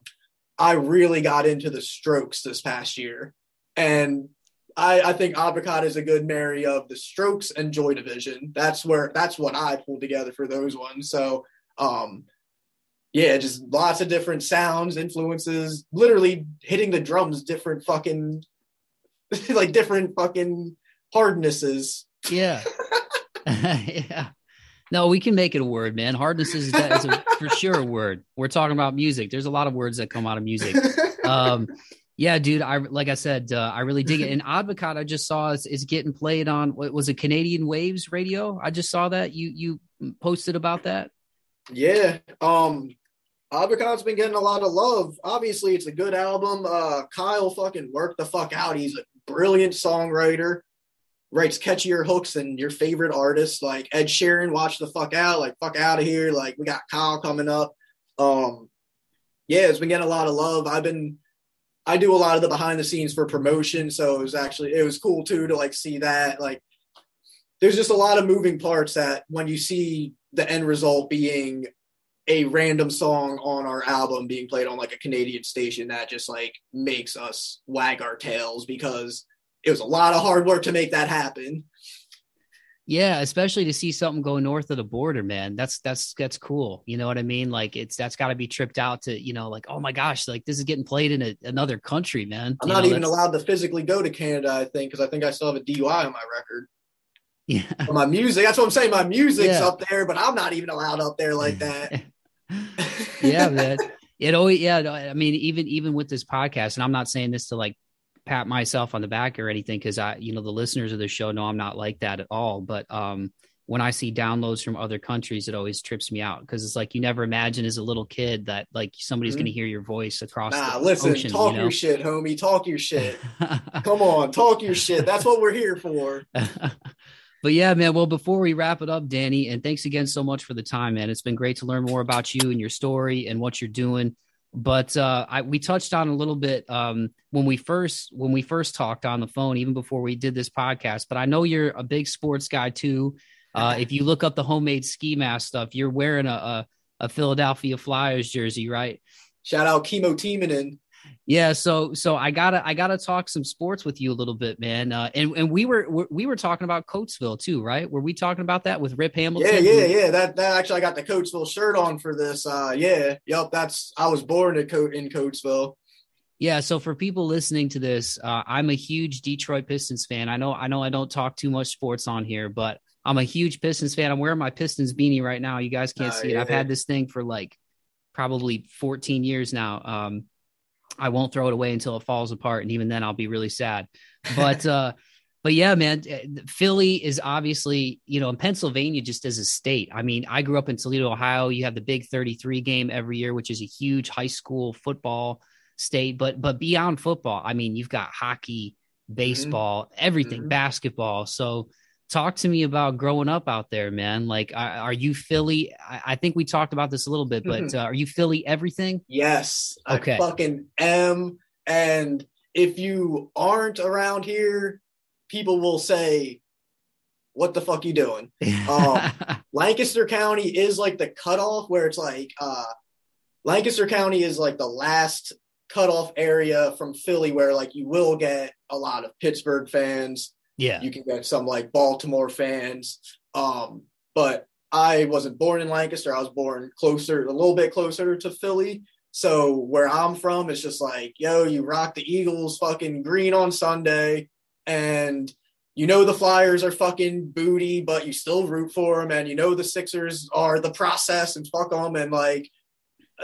I really got into the Strokes this past year. And I, I think Advocaat is a good marry of the Strokes and Joy Division. That's where, that's what I pulled together for those ones. So, Um, yeah, just lots of different sounds, influences, literally hitting the drums, different fucking, like different fucking hardnesses. Yeah. Yeah. No, we can make it a word, man. Hardnesses is, that, is a, for sure a word. We're talking about music. There's a lot of words that come out of music. Um, yeah, dude, I, like I said, uh, I really dig it. And Advocaat, I just saw is, is getting played on, what was it, Canadian Waves Radio? I just saw that. You, you posted about that. Yeah, um, Advocaat's been getting a lot of love. Obviously, it's a good album. Uh, Kyle fucking worked the fuck out. He's a brilliant songwriter, writes catchier hooks than your favorite artists like Ed Sheeran. Watch the fuck out, like fuck out of here. Like, we got Kyle coming up. Um, yeah, it's been getting a lot of love. I've been, I do a lot of the behind the scenes for promotion, so it was actually it was cool too to like see that. Like, there's just a lot of moving parts that when you see the end result being a random song on our album being played on like a Canadian station, that just like makes us wag our tails because it was a lot of hard work to make that happen. Yeah. Especially to see something go north of the border, man. That's, that's, that's cool. You know what I mean? Like it's, that's gotta be tripped out to, you know, like, oh my gosh, like this is getting played in a, another country, man. I'm you not know, even that's... allowed to physically go to Canada. I think, cause I think I still have a D U I on my record. Yeah, well, my music. That's what I'm saying. My music's yeah. up there, but I'm not even allowed up there like that. Yeah, man. It always. Yeah, I mean, even even with this podcast, and I'm not saying this to like pat myself on the back or anything, because I, you know, the listeners of the show know I'm not like that at all. But um, when I see downloads from other countries, it always trips me out, because it's like you never imagine as a little kid that like somebody's mm-hmm. going to hear your voice across nah, the listen, ocean. Talk you know? your shit, homie. Talk your shit. Come on, talk your shit. That's what we're here for. But yeah, man, well, before we wrap it up, Danny, and thanks again so much for the time, man. It's been great to learn more about you and your story and what you're doing. But uh, I, we touched on a little bit um, when we first when we first talked on the phone, even before we did this podcast. But I know you're a big sports guy, too. Uh, if you look up the Homemade Ski Mask stuff, you're wearing a, a, a Philadelphia Flyers jersey, right? Shout out Chemo Teaminen. Yeah. So, so I gotta, I gotta talk some sports with you a little bit, man. Uh, and, and we were, we were talking about Coatesville too, right? Were we talking about that with Rip Hamilton? Yeah. Yeah. Yeah. That, that actually, I got the Coatesville shirt on for this. Uh, yeah. Yep. That's, I was born in Co- in Coatesville. Yeah. So for people listening to this, uh, I'm a huge Detroit Pistons fan. I know, I know I don't talk too much sports on here, but I'm a huge Pistons fan. I'm wearing my Pistons beanie right now. You guys can't uh, see it. Yeah. I've had this thing for like probably fourteen years now. Um, I won't throw it away until it falls apart. And even then I'll be really sad. But, uh, but yeah, man, Philly is obviously, you know, in Pennsylvania just as a state. I mean, I grew up in Toledo, Ohio. You have the Big thirty-three game every year, which is a huge high school football state, but, but beyond football, I mean, you've got hockey, baseball, mm-hmm. everything, mm-hmm. basketball. So talk to me about growing up out there, man. Like, are you Philly? I think we talked about this a little bit, but uh, are you Philly everything? Yes. Okay. I fucking am. And if you aren't around here, people will say, what the fuck you doing? Um, Lancaster County is like the cutoff where it's like, uh, Lancaster County is like the last cutoff area from Philly where like you will get a lot of Pittsburgh fans. Yeah, you can get some like Baltimore fans, um, but I wasn't born in Lancaster. I was born closer, a little bit closer to Philly. So where I'm from, it's just like, yo, you rock the Eagles fucking green on Sunday, and you know the Flyers are fucking booty, but you still root for them, and you know the Sixers are the process and fuck them, and like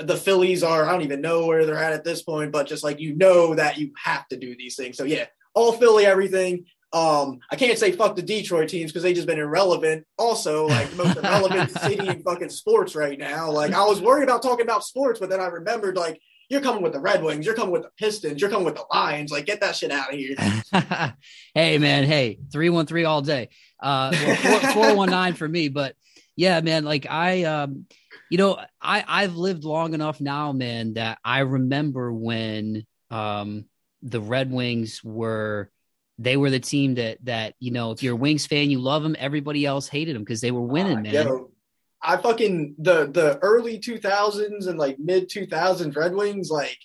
the Phillies are, I don't even know where they're at at this point, but just like you know that you have to do these things. So yeah, all Philly, everything. Um, I can't say fuck the Detroit teams because they just been irrelevant. Also, like the most irrelevant city in fucking sports right now. Like I was worried about talking about sports, but then I remembered like you're coming with the Red Wings, you're coming with the Pistons, you're coming with the Lions. Like get that shit out of here. Hey man, hey three one three all day. Uh, well, four one nine for me, but yeah, man. Like I, um, you know, I I've lived long enough now, man, that I remember when um the Red Wings were. They were the team that, that, you know, if you're a Wings fan, you love them. Everybody else hated them because they were winning, uh, man. Yo, I fucking, the the early two thousands and, like, mid two thousands Red Wings, like,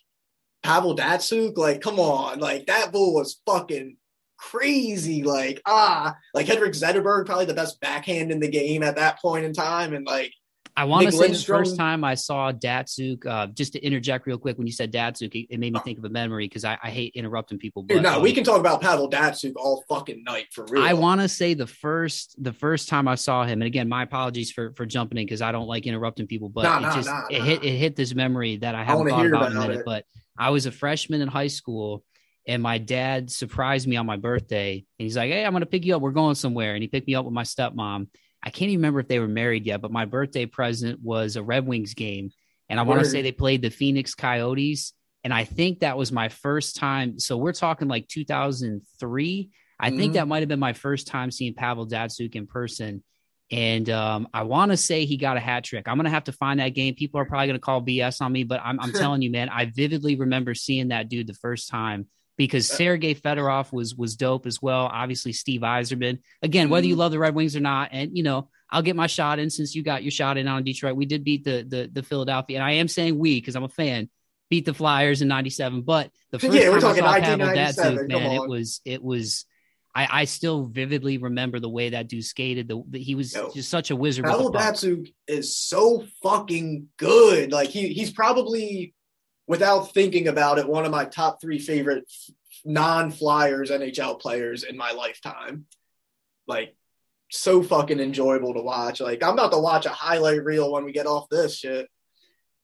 Pavel Datsyuk, like, come on. Like, that bull was fucking crazy. Like, ah. Like, Henrik Zetterberg, probably the best backhand in the game at that point in time. And, like, I want to say Lindstrom. The first time I saw Datsyuk, uh, just to interject real quick, when you said Datsyuk, it, it made me think of a memory because I, I hate interrupting people. But, Dude, no, um, we can talk about Pavel Datsyuk all fucking night for real. I want to say the first the first time I saw him, and again, my apologies for, for jumping in because I don't like interrupting people, but nah, it nah, just nah, it nah. hit it hit this memory that I haven't I thought about in a minute. It. But I was a freshman in high school, and my dad surprised me on my birthday, and he's like, "Hey, I'm going to pick you up. We're going somewhere," and he picked me up with my stepmom. I can't even remember if they were married yet, but my birthday present was a Red Wings game. And I want to say they played the Phoenix Coyotes. And I think that was my first time. So we're talking like two thousand three. I mm-hmm. think that might've been my first time seeing Pavel Datsyuk in person. And um, I want to say he got a hat trick. I'm going to have to find that game. People are probably going to call B S on me, but I'm, I'm telling you, man, I vividly remember seeing that dude the first time. Because Sergei Fedorov was was dope as well. Obviously, Steve Yzerman. Again, whether you love the Red Wings or not, and, you know, I'll get my shot in since you got your shot in on Detroit. We did beat the the, the Philadelphia, and I am saying we because I'm a fan, beat the Flyers in ninety-seven. But the first yeah, time we're talking I saw Pavel Datsyuk, man, it was, it was I, I still vividly remember the way that dude skated. The, the He was Yo, just such a wizard. Pavel Datsyuk is so fucking good. Like, he he's probably... Without thinking about it, one of my top three favorite non-Flyers N H L players in my lifetime. Like, so fucking enjoyable to watch. Like, I'm about to watch a highlight reel when we get off this shit.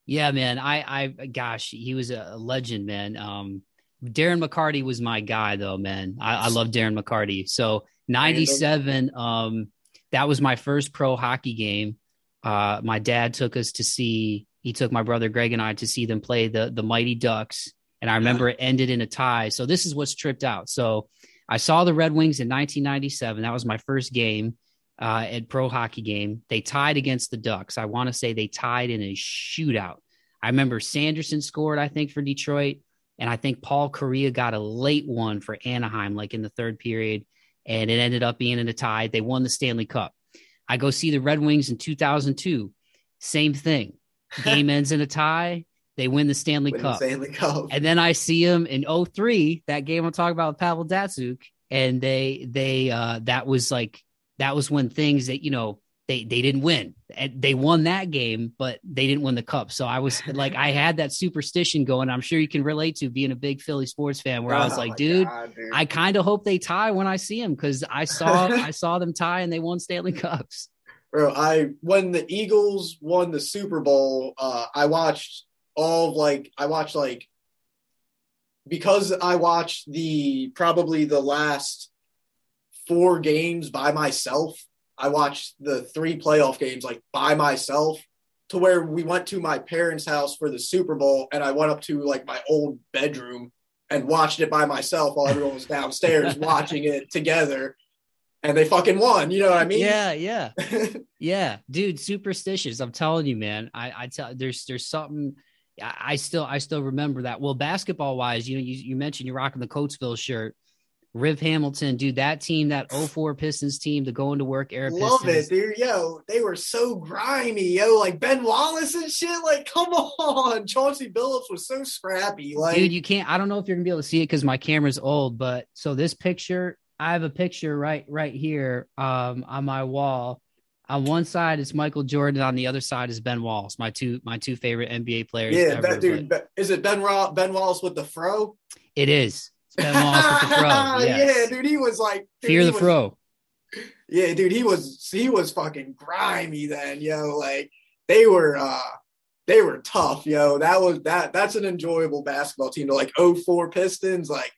Yeah, man. I, I, gosh, he was a legend, man. Um, Darren McCarty was my guy, though, man. I, I love Darren McCarty. So ninety-seven. Um, that was my first pro hockey game. Uh, my dad took us to see, he took my brother Greg and I to see them play the the Mighty Ducks. And I remember it ended in a tie. So this is what's tripped out. So I saw the Red Wings in nineteen ninety-seven. That was my first game uh, at pro hockey game. They tied against the Ducks. I want to say they tied in a shootout. I remember Sanderson scored, I think, for Detroit. And I think Paul Correa got a late one for Anaheim, like in the third period. And it ended up being in a tie. They won the Stanley Cup. I go see the Red Wings in two thousand two. Same thing. Game ends in a tie. They win the Stanley win Cup. The Stanley Cup. And then I see them in oh three, that game I'm talking about with Pavel Datsyuk. And they, they, uh, that was like, that was when things that, you know, they, they didn't win. They won that game, but they didn't win the cup. So I was like, I had that superstition going. I'm sure you can relate to being a big Philly sports fan where oh, I was like, dude, God, dude, I kind of hope they tie when I see them. Cause I saw, I saw them tie and they won Stanley Cups. Bro, I, when the Eagles won the Super Bowl, uh, I watched all like, I watched like, because I watched the, probably the last four games by myself. I watched the three playoff games like by myself to where we went to my parents' house for the Super Bowl. And I went up to like my old bedroom and watched it by myself while everyone was downstairs watching it together. And they fucking won. You know what I mean? Yeah. Yeah. Yeah. Dude, superstitious. I'm telling you, man, I, I tell there's, there's something I, I still, I still remember that. Well, basketball wise, you know, you, you mentioned you're rocking the Coatesville shirt. Riv Hamilton, dude, that team, that oh four Pistons team, the going to work era Pistons. Love it, dude. Yo, they were so grimy, yo. Like Ben Wallace and shit. Like, come on. Chauncey Billups was so scrappy. Like, dude, you can't. I don't know if you're gonna be able to see it because my camera's old. But so this picture, I have a picture right, right here, um, on my wall. On one side is Michael Jordan, on the other side is Ben Wallace. My two, my two favorite N B A players. Yeah, ever, that dude. But... Is it Ben Ra- Ben Wallace with the fro? It is. Ben Wallace with the fro, yes. Yeah, dude, he was like dude, fear the was, fro. Yeah, dude, he was he was fucking grimy then, yo. Like they were uh, they were tough, yo. That was that. That's an enjoyable basketball team. They're like oh four Pistons, like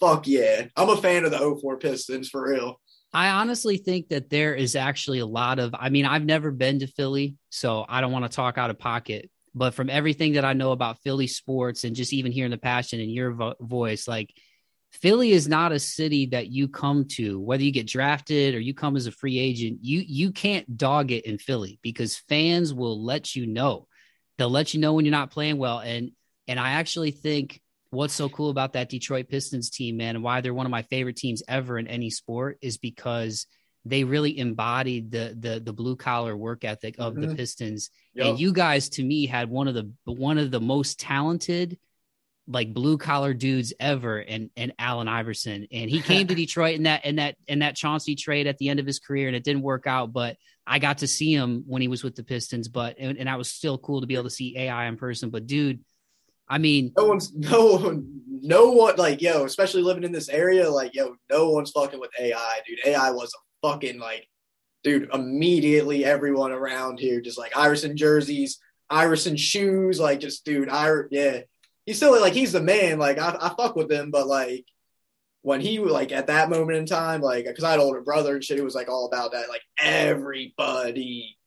fuck yeah. I'm a fan of the oh four Pistons for real. I honestly think that there is actually a lot of. I mean, I've never been to Philly, so I don't want to talk out of pocket. But from everything that I know about Philly sports and just even hearing the passion in your vo- voice, like Philly is not a city that you come to, whether you get drafted or you come as a free agent, you, you can't dog it in Philly because fans will let you know. They'll let you know when you're not playing well. And, and I actually think what's so cool about that Detroit Pistons team, man, and why they're one of my favorite teams ever in any sport is because they really embodied the the, the blue collar work ethic of mm-hmm. the Pistons. Yep. And you guys, to me, had one of the one of the most talented, like blue collar dudes ever, and and Allen Iverson. And he came to Detroit in that in that in that Chauncey trade at the end of his career, and it didn't work out. But I got to see him when he was with the Pistons. But and, and I was still cool to be able to see A I in person. But dude, I mean, no one's no one. No one like yo, especially living in this area, like yo, no one's fucking with A I, dude. A I was a fucking like, dude. Immediately, everyone around here just like Iverson jerseys, Iverson shoes, like just dude. I yeah, he's still like he's the man. Like I, I fuck with him, but like when he like at that moment in time, like because I had an older brother and shit, it was like all about that. Like everybody.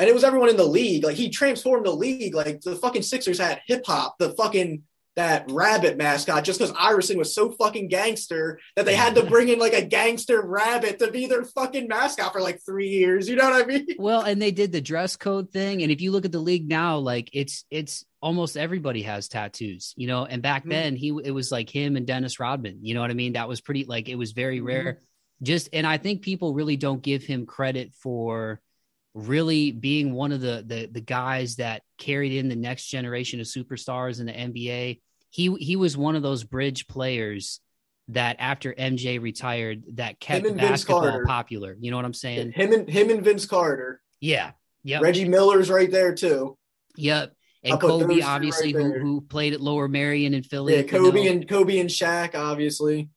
And it was everyone in the league. Like he transformed the league. Like the fucking Sixers had hip hop. The fucking that rabbit mascot just because Iverson was so fucking gangster that they had to bring in like a gangster rabbit to be their fucking mascot for like three years. You know what I mean? Well, and they did the dress code thing. And if you look at the league now, like it's, it's almost everybody has tattoos, you know? And back mm-hmm. then he, it was like him and Dennis Rodman, you know what I mean? That was pretty, like, it was very rare mm-hmm. just. And I think people really don't give him credit for really being one of the, the the guys that carried in the next generation of superstars in the N B A. He he was one of those bridge players that after M J retired that kept basketball popular. You know what I'm saying? Him and him and Vince Carter. Yeah. Yeah. Reggie Miller's right there too. Yep. And Kobe obviously right who, who played at Lower Merion in Philly. Yeah, Kobe and Kobe and Shaq obviously.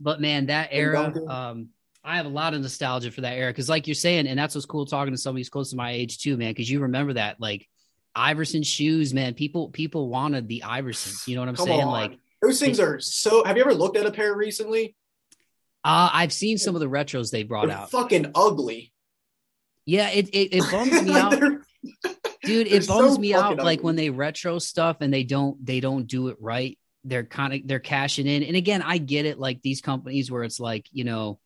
But man, that era um I have a lot of nostalgia for that era. Cause like you're saying, and that's what's cool talking to somebody who's close to my age too, man. Cause you remember that like Iverson shoes, man, people, people wanted the Iversons. You know what I'm Come saying? On. Like those things they, are so, have you ever looked at a pair recently? Uh, I've seen some of the retros they brought they're out. Fucking ugly. Yeah, it it, it bums me out. Dude, it bums so me out ugly. Like when they retro stuff and they don't they don't do it right. They're kind of they're cashing in. And again, I get it, like these companies where it's like, you know,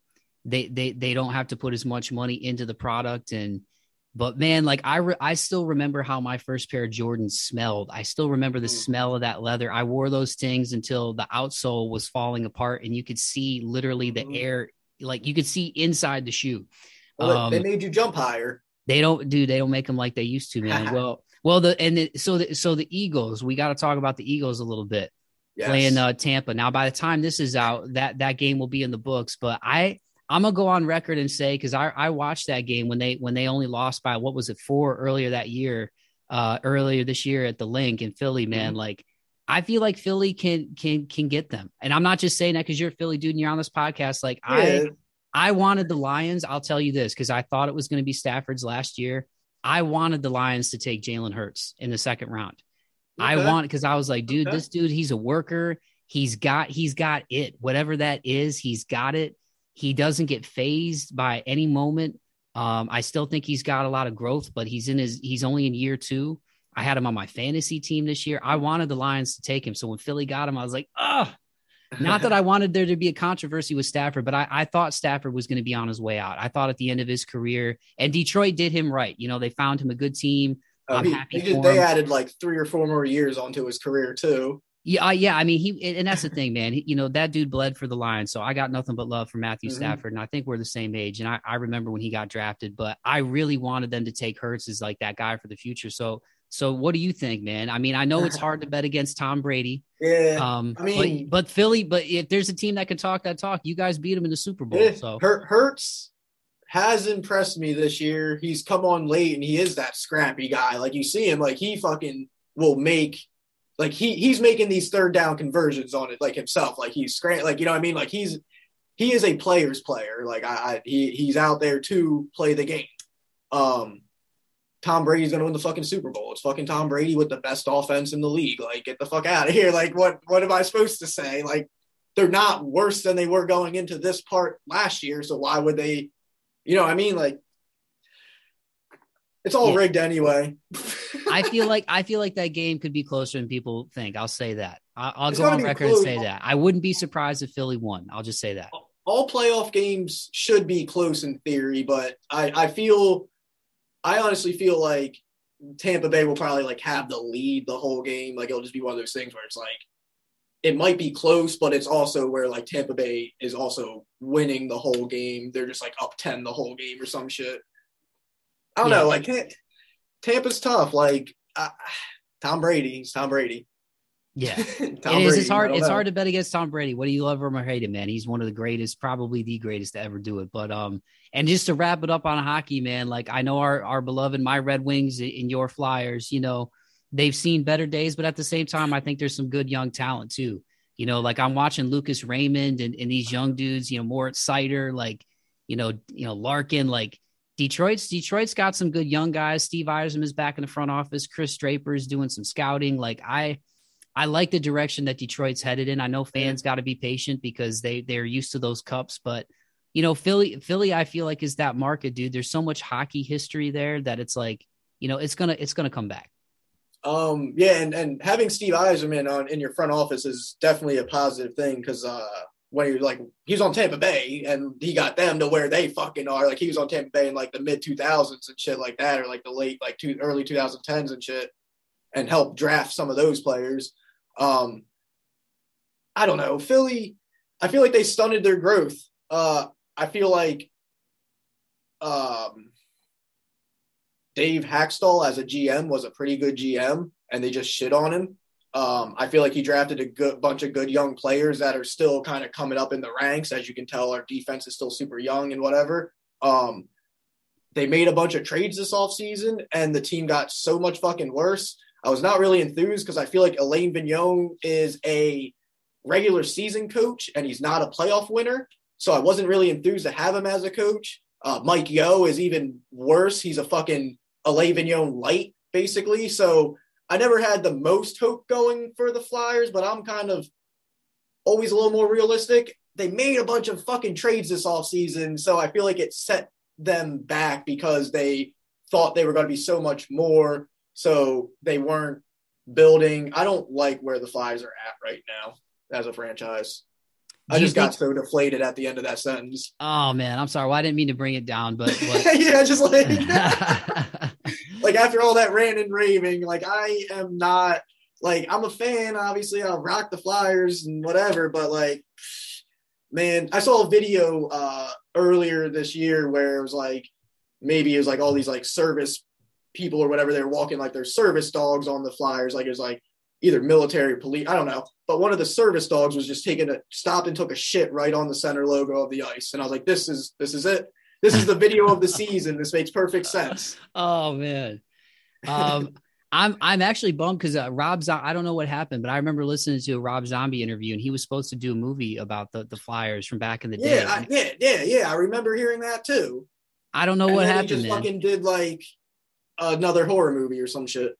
they they they don't have to put as much money into the product. And but man, like I re- I still remember how my first pair of Jordans smelled. I still remember the mm. smell of that leather. I wore those things until the outsole was falling apart and you could see literally the mm. air, like you could see inside the shoe. Well, um, they made you jump higher. They don't do. They don't make them like they used to, man. well, well, the and the, so the, so the Eagles. We got to talk about the Eagles a little bit. Yes. Playing uh, Tampa. Now, by the time this is out, that that game will be in the books. But I I'm gonna go on record and say, because I I watched that game when they when they only lost by what was it four earlier that year, uh, earlier this year at the Link in Philly. Man, mm-hmm. like I feel like Philly can can can get them. And I'm not just saying that because you're a Philly dude and you're on this podcast. Like yeah. I. I wanted the Lions. I'll tell you this, because I thought it was going to be Stafford's last year. I wanted the Lions to take Jalen Hurts in the second round. Okay. I want because I was like, dude, okay. this dude, he's a worker. He's got he's got it. Whatever that is, he's got it. He doesn't get phased by any moment. Um, I still think he's got a lot of growth, but he's in his he's only in year two. I had him on my fantasy team this year. I wanted the Lions to take him. So when Philly got him, I was like, oh, not that I wanted there to be a controversy with Stafford, but I, I thought Stafford was going to be on his way out. I thought at the end of his career, and Detroit did him right. You know, they found him a good team. Oh, I'm he, happy he did, they added like three or four more years onto his career too. Yeah. Uh, yeah. I mean, he, and that's the thing, man, he, you know, that dude bled for the Lions. So I got nothing but love for Matthew mm-hmm. Stafford. And I think we're the same age. And I, I remember when he got drafted, but I really wanted them to take Hurts as like that guy for the future. So, So what do you think, man? I mean, I know it's hard to bet against Tom Brady. Yeah, um, I mean, but, but Philly. But if there's a team that can talk that talk, you guys beat them in the Super Bowl. Yeah, so Hurts has impressed me this year. He's come on late, and he is that scrappy guy. Like you see him, like he fucking will make. Like he he's making these third down conversions on it, like himself. Like he's scra- like you know what I mean. Like he's he is a player's player. Like I, I he he's out there to play the game. Um. Tom Brady's going to win the fucking Super Bowl. It's fucking Tom Brady with the best offense in the league. Like, get the fuck out of here. Like, what what am I supposed to say? Like, they're not worse than they were going into this part last year, so why would they, you know what I mean? Like, it's all yeah. rigged anyway. I feel like I feel like that game could be closer than people think. I'll say that. I, I'll it's go on record close. and say that. I wouldn't be surprised if Philly won. I'll just say that. All playoff games should be close in theory, but I, I feel – I honestly feel like Tampa Bay will probably like have the lead the whole game. Like it'll just be one of those things where it's like, it might be close, but it's also where like Tampa Bay is also winning the whole game. They're just like up ten the whole game or some shit. I don't yeah. know. Like Tampa's tough. Like uh, Tom Brady, he's Tom Brady. Yeah, Tom it Brady, is. It's hard. It's know. hard to bet against Tom Brady. What do you love him or hate him, man? He's one of the greatest, probably the greatest to ever do it. But um, and just to wrap it up on hockey, man. Like I know our our beloved my Red Wings and your Flyers. You know they've seen better days, but at the same time, I think there's some good young talent too. You know, like I'm watching Lucas Raymond and, and these young dudes. You know, Moritz Seider, like you know, you know Larkin, like. Detroit's Detroit's got some good young guys. Steve Yzerman is back in the front office. Chris Draper's doing some scouting. Like I. I like the direction that Detroit's headed in. I know fans got to be patient because they they're used to those cups, but you know, Philly, Philly, I feel like is that market, dude. There's so much hockey history there that it's like, you know, it's going to, it's going to come back. Um, yeah. And, and having Steve Yzerman on in your front office is definitely a positive thing. Cause, uh, when you're like, he was on Tampa Bay and he got them to where they fucking are. Like he was on Tampa Bay in like the mid two thousands and shit like that, or like the late, like two early twenty tens and shit, and helped draft some of those players. Um, I don't know. Philly, I feel like they stunted their growth. Uh, I feel like um, Dave Haxtell as a G M was a pretty good G M, and they just shit on him. Um, I feel like he drafted a good bunch of good young players that are still kind of coming up in the ranks. As you can tell, our defense is still super young and whatever. Um, they made a bunch of trades this offseason, and the team got so much fucking worse. I was not really enthused because I feel like Alain Vigneault is a regular season coach and he's not a playoff winner. So I wasn't really enthused to have him as a coach. Uh, Mike Yeo is even worse. He's a fucking Alain Vigneault light, basically. So I never had the most hope going for the Flyers, but I'm kind of always a little more realistic. they made a bunch of fucking trades this offseason, so I feel like it set them back because they thought they were going to be so much more, so they weren't building. I don't like where the Flyers are at right now as a franchise. I just think- got so deflated at the end of that sentence. Oh, man, I'm sorry. Well, I didn't mean to bring it down, but... but... yeah, just like... like, after all that rant and raving, like, I am not... Like, I'm a fan, obviously. I'll rock the Flyers and whatever, but, like, man, I saw a video uh, earlier this year where it was, like, maybe it was, like, all these, like, service people or whatever. They were walking, like, their service dogs on the Flyers. Like, it was, like, either military or police, I don't know. But one of the service dogs was just taking a stop and took a shit right on the center logo of the ice. And I was like, this is, this is it. This is the video of the season. This makes perfect sense. Oh man. Um, I'm, I'm actually bummed. Cause uh, Rob, Z- I don't know what happened, but I remember listening to a Rob Zombie interview and he was supposed to do a movie about the, the Flyers from back in the day. Yeah, I, yeah. Yeah. Yeah. I remember hearing that too. I don't know and what happened. He just man. fucking did like another horror movie or some shit.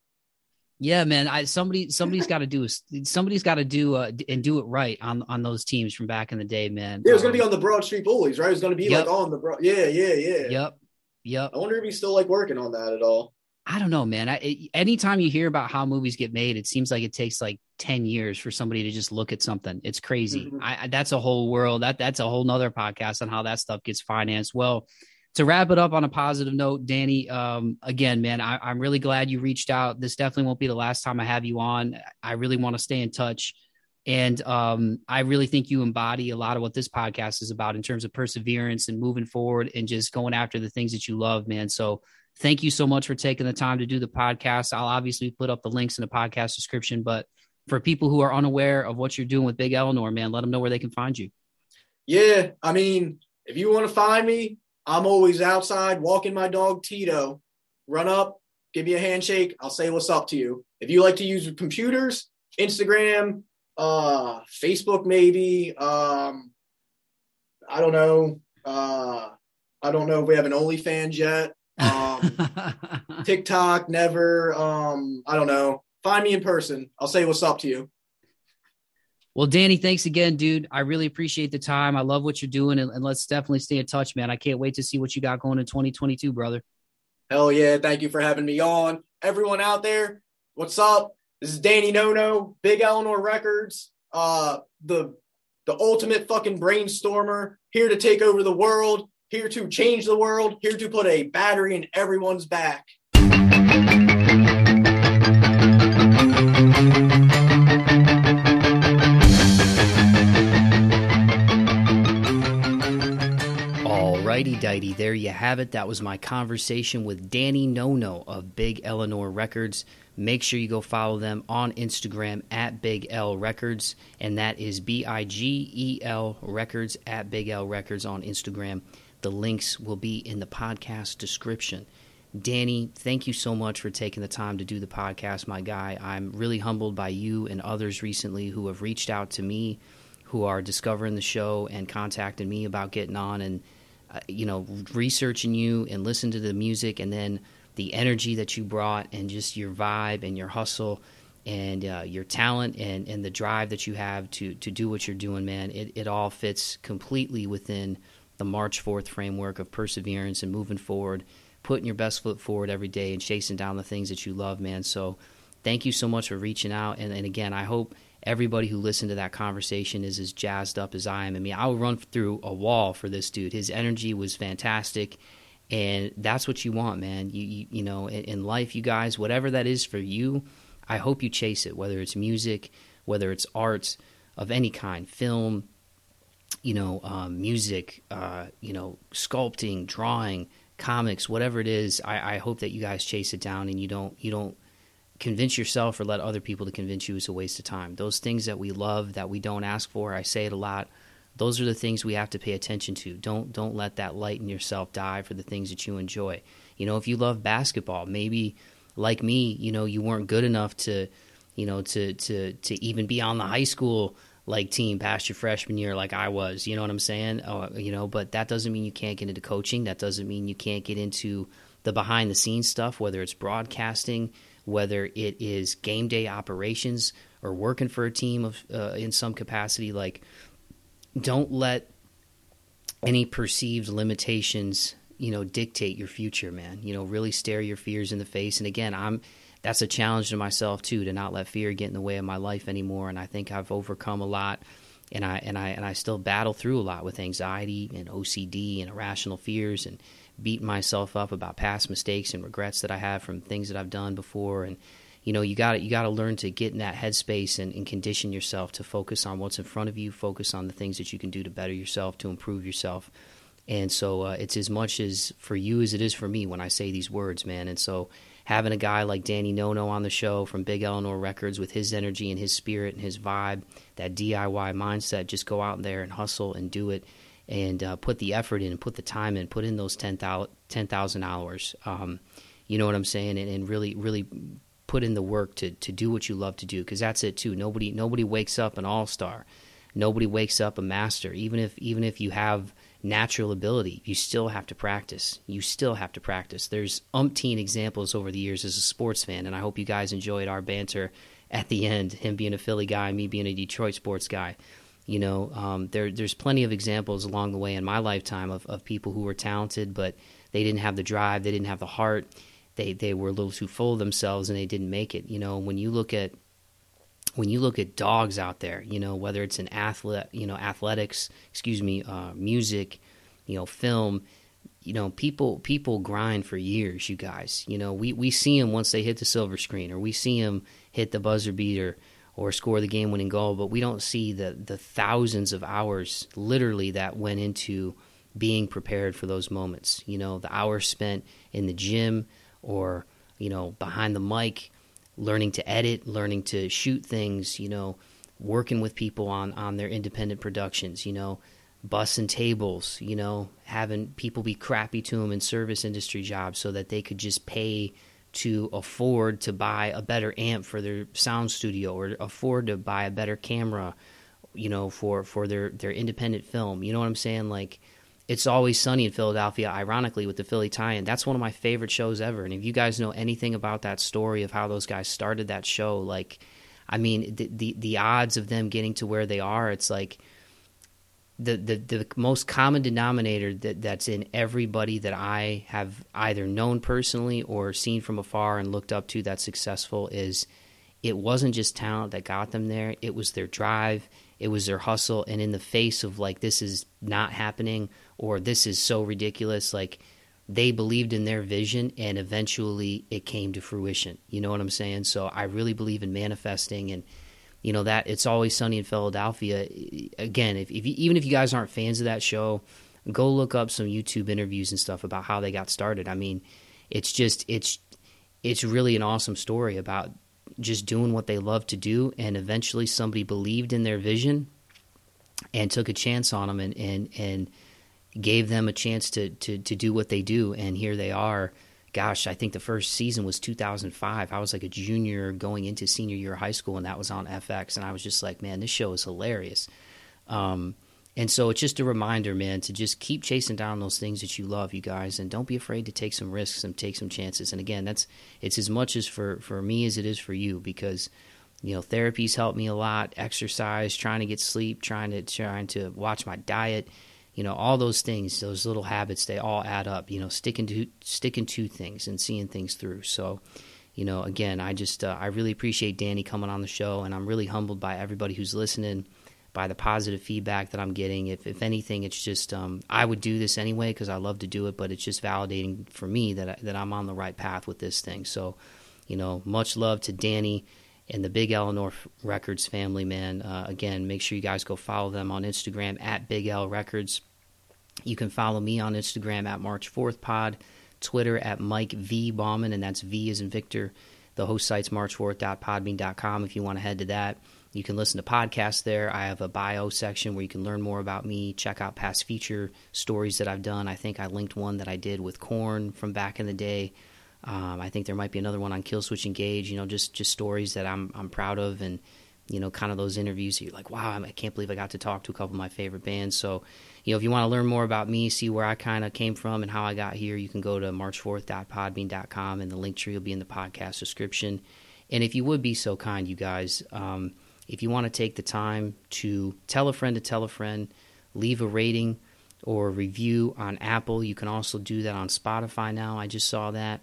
Yeah, man. I somebody somebody's got to do somebody's got to do uh, and do it right on, on those teams from back in the day, man. Yeah, it was gonna be on the Broad Street Bullies, right? It was gonna be yep. like on the Broad. Yeah, yeah, yeah. Yep, yep. I wonder if he's still like working on that at all. I don't know, man. I, it, anytime you hear about how movies get made, it seems like it takes like ten years for somebody to just look at something. It's crazy. Mm-hmm. I, I, that's a whole world. That that's a whole nother podcast on how that stuff gets financed. Well, to wrap it up on a positive note, Danny, um, again, man, I, I'm really glad you reached out. This definitely won't be the last time I have you on. I really want to stay in touch. And um, I really think you embody a lot of what this podcast is about in terms of perseverance and moving forward and just going after the things that you love, man. So thank you so much for taking the time to do the podcast. I'll obviously put up the links in the podcast description, but for people who are unaware of what you're doing with Big Eleanor, man, let them know where they can find you. Yeah. I mean, if you want to find me, I'm always outside walking my dog, Tito. Run up, give me a handshake. I'll say what's up to you. If you like to use computers, Instagram, uh, Facebook, maybe. Um, I don't know. Uh, I don't know if we have an OnlyFans yet. Um, TikTok, never. Um, I don't know. Find me in person. I'll say what's up to you. Well, Danny, thanks again, dude. I really appreciate the time. I love what you're doing, and, and let's definitely stay in touch, man. I can't wait to see what you got going in twenty twenty-two, brother. Hell yeah. Thank you for having me on. Everyone out there, what's up? This is Danny NoNo, Big Eleanor Records, uh, the the ultimate fucking brainstormer, here to take over the world, here to change the world, here to put a battery in everyone's back. Righty-dighty, there you have it. That was my conversation with Danny NoNo of Big Eleanor Records. Make sure you go follow them on Instagram at Big L Records, and that is B I G E L Records, at Big L Records on Instagram. The links will be in the podcast description. Danny, thank you so much for taking the time to do the podcast, my guy. I'm really humbled by you and others recently who have reached out to me, who are discovering the show and contacting me about getting on and Uh, you know, researching you and listen to the music, and then the energy that you brought and just your vibe and your hustle and uh, your talent and, and the drive that you have to to do what you're doing, man. It, it all fits completely within the March fourth framework of perseverance and moving forward, putting your best foot forward every day and chasing down the things that you love, man. So thank you so much for reaching out. And, and again, I hope everybody who listened to that conversation is as jazzed up as I am. I mean, I would run through a wall for this dude. His energy was fantastic, and that's what you want, man. You you, you know, in, in life, you guys, whatever that is for you, I hope you chase it, whether it's music, whether it's arts of any kind, film, you know, um, music, uh, you know, sculpting, drawing, comics, whatever it is. I, I hope that you guys chase it down and you don't you don't. convince yourself or let other people to convince you is a waste of time. Those things that we love, that we don't ask for, I say it a lot, those are the things we have to pay attention to. Don't don't let that light in yourself die for the things that you enjoy. You know, if you love basketball, maybe like me, you know, you weren't good enough to, you know, to to to even be on the high school like team past your freshman year like I was, you know what I'm saying? Oh, you know, but that doesn't mean you can't get into coaching. That doesn't mean you can't get into the behind the scenes stuff, whether it's broadcasting, whether it is game day operations or working for a team of uh, in some capacity. Like, don't let any perceived limitations, you know, dictate your future, man. You know, really stare your fears in the face. And again, I'm that's a challenge to myself too, to not let fear get in the way of my life anymore. And I think I've overcome a lot, and I and I and I still battle through a lot with anxiety and O C D and irrational fears, and beating myself up about past mistakes and regrets that I have from things that I've done before. And you know, you got you got to learn to get in that headspace and, and condition yourself to focus on what's in front of you, focus on the things that you can do to better yourself, to improve yourself. And so uh, it's as much as for you as it is for me when I say these words, man. And so having a guy like Danny NoNo on the show from Big Eleanor Records, with his energy and his spirit and his vibe, that D I Y mindset, just go out there and hustle and do it, and uh, put the effort in, put the time in, put in those ten thousand hours. Um, you know what I'm saying? And, and really, really put in the work to to do what you love to do, because that's it too. Nobody nobody wakes up an all-star. Nobody wakes up a master. Even if even if you have natural ability, you still have to practice. You still have to practice. There's umpteen examples over the years as a sports fan, and I hope you guys enjoyed our banter at the end, him being a Philly guy, me being a Detroit sports guy. You know, um, there there's plenty of examples along the way in my lifetime of, of people who were talented, but they didn't have the drive, they didn't have the heart. They they were a little too full of themselves, and they didn't make it. You know, when you look at when you look at dogs out there, you know, whether it's in athlete, you know, athletics, excuse me, uh, music, you know, film, you know, people people grind for years. You guys, you know, we we see them once they hit the silver screen, or we see them hit the buzzer beater, or score the game-winning goal, but we don't see the the thousands of hours literally that went into being prepared for those moments. You know, the hours spent in the gym, or, you know, behind the mic, learning to edit, learning to shoot things, you know, working with people on, on their independent productions, you know, bussing tables, you know, having people be crappy to them in service industry jobs so that they could just pay to afford to buy a better amp for their sound studio, or afford to buy a better camera, you know, for, for their, their independent film. You know what I'm saying? Like, It's Always Sunny in Philadelphia, ironically, with the Philly tie-in. That's one of my favorite shows ever. And if you guys know anything about that story of how those guys started that show, like, I mean, the the, the odds of them getting to where they are, it's like the, the, the most common denominator that, that's in everybody that I have either known personally or seen from afar and looked up to that's successful is it wasn't just talent that got them there. It was their drive. It was their hustle. And in the face of, like, this is not happening, or this is so ridiculous, like, they believed in their vision, and eventually it came to fruition. You know what I'm saying? So I really believe in manifesting, and, you know, that It's Always Sunny in Philadelphia. Again, if, if you, even if you guys aren't fans of that show, go look up some YouTube interviews and stuff about how they got started. I mean, it's just, it's, it's really an awesome story about just doing what they love to do, and eventually somebody believed in their vision and took a chance on them, and, and, and, gave them a chance to, to, to do what they do, and here they are. Gosh, I think the first season was two thousand five. I was like a junior going into senior year of high school, and that was on F X, and I was just like, man, this show is hilarious. Um, and so it's just a reminder, man, to just keep chasing down those things that you love, you guys, and don't be afraid to take some risks and take some chances. And again, that's it's as much as for, for me as it is for you, because, you know, therapy's helped me a lot, exercise, trying to get sleep, trying to trying to watch my diet. You know, all those things, those little habits, they all add up, you know, sticking to sticking to things and seeing things through. So, you know, again, I just, uh, I really appreciate Danny coming on the show, and I'm really humbled by everybody who's listening, by the positive feedback that I'm getting. If, if anything, it's just, um, I would do this anyway because I love to do it, but it's just validating for me that, I, that I'm on the right path with this thing. So, you know, much love to Danny and the Big Eleanor Records family, man. Uh, again, make sure you guys go follow them on Instagram at Big L Records. You can follow me on Instagram at March fourth Pod, Twitter at Mike V Bauman, and that's V as in Victor. The host site's march fourth dot podbean dot com if you want to head to that. You can listen to podcasts there. I have a bio section where you can learn more about me, check out past feature stories that I've done. I think I linked one that I did with Korn from back in the day. Um, I think there might be another one on Kill Switch Engage, you know, just, just stories that I'm I'm proud of, and, you know, kind of those interviews that you're like, wow, I can't believe I got to talk to a couple of my favorite bands. So, you know, if you want to learn more about me, see where I kind of came from and how I got here, you can go to march fourth dot podbean dot com, and the link tree will be in the podcast description. And if you would be so kind, you guys, um, if you want to take the time to tell a friend to tell a friend, leave a rating or a review on Apple. You can also do that on Spotify now. I just saw that.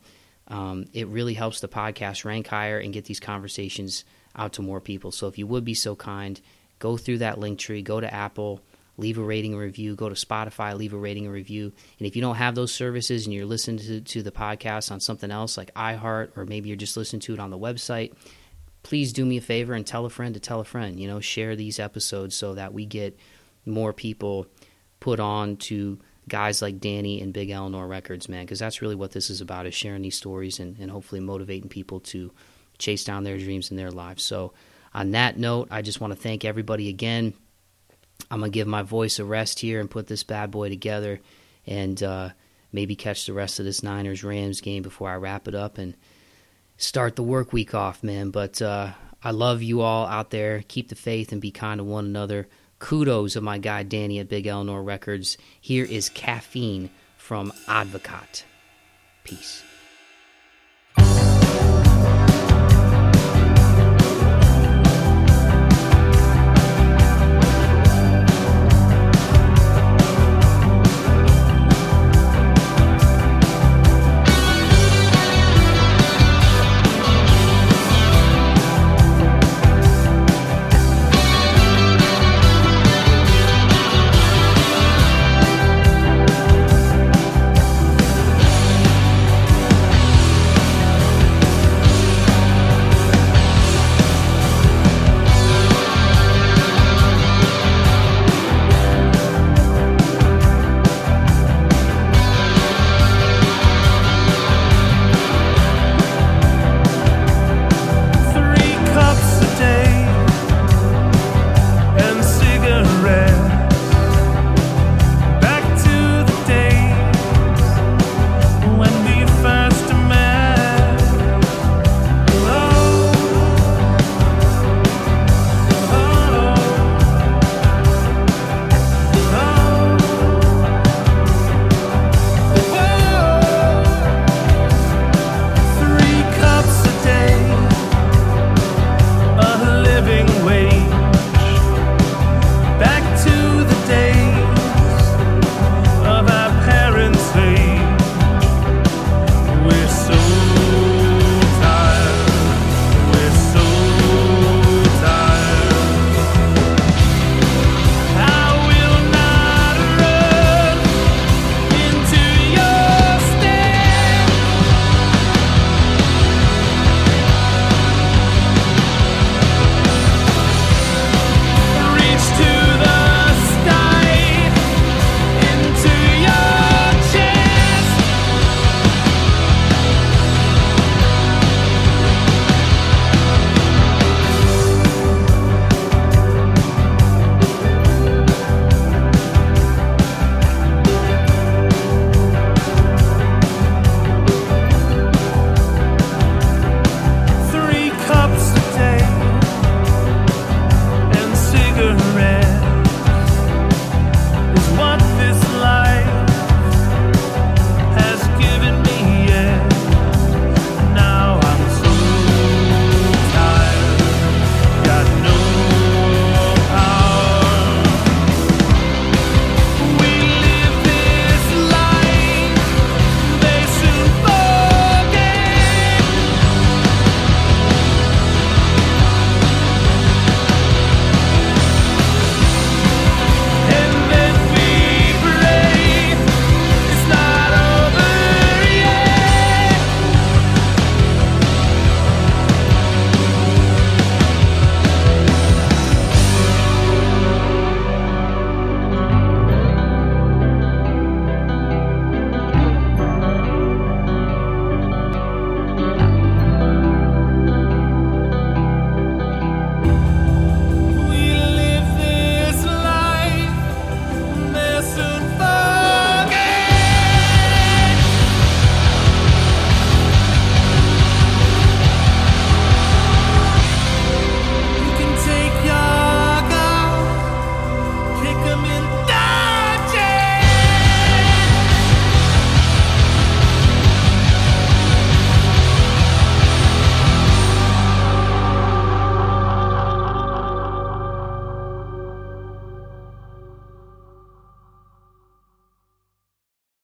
Um, it really helps the podcast rank higher and get these conversations out to more people. So if you would be so kind, go through that link tree, go to Apple, leave a rating and review, go to Spotify, leave a rating and review. And if you don't have those services and you're listening to, to the podcast on something else like iHeart, or maybe you're just listening to it on the website, please do me a favor and tell a friend to tell a friend. You know, share these episodes so that we get more people put on to guys like Danny and Big Eleanor Records, man, because that's really what this is about, is sharing these stories and, and hopefully motivating people to chase down their dreams in their lives. So on that note, I just want to thank everybody again. I'm going to give my voice a rest here and put this bad boy together and uh, maybe catch the rest of this Niners-Rams game before I wrap it up and start the work week off, man. But uh, I love you all out there. Keep the faith and be kind to one another. Kudos of my guy Danny at Big Eleanor Records. Here is Caffeine from Advocaat. Peace.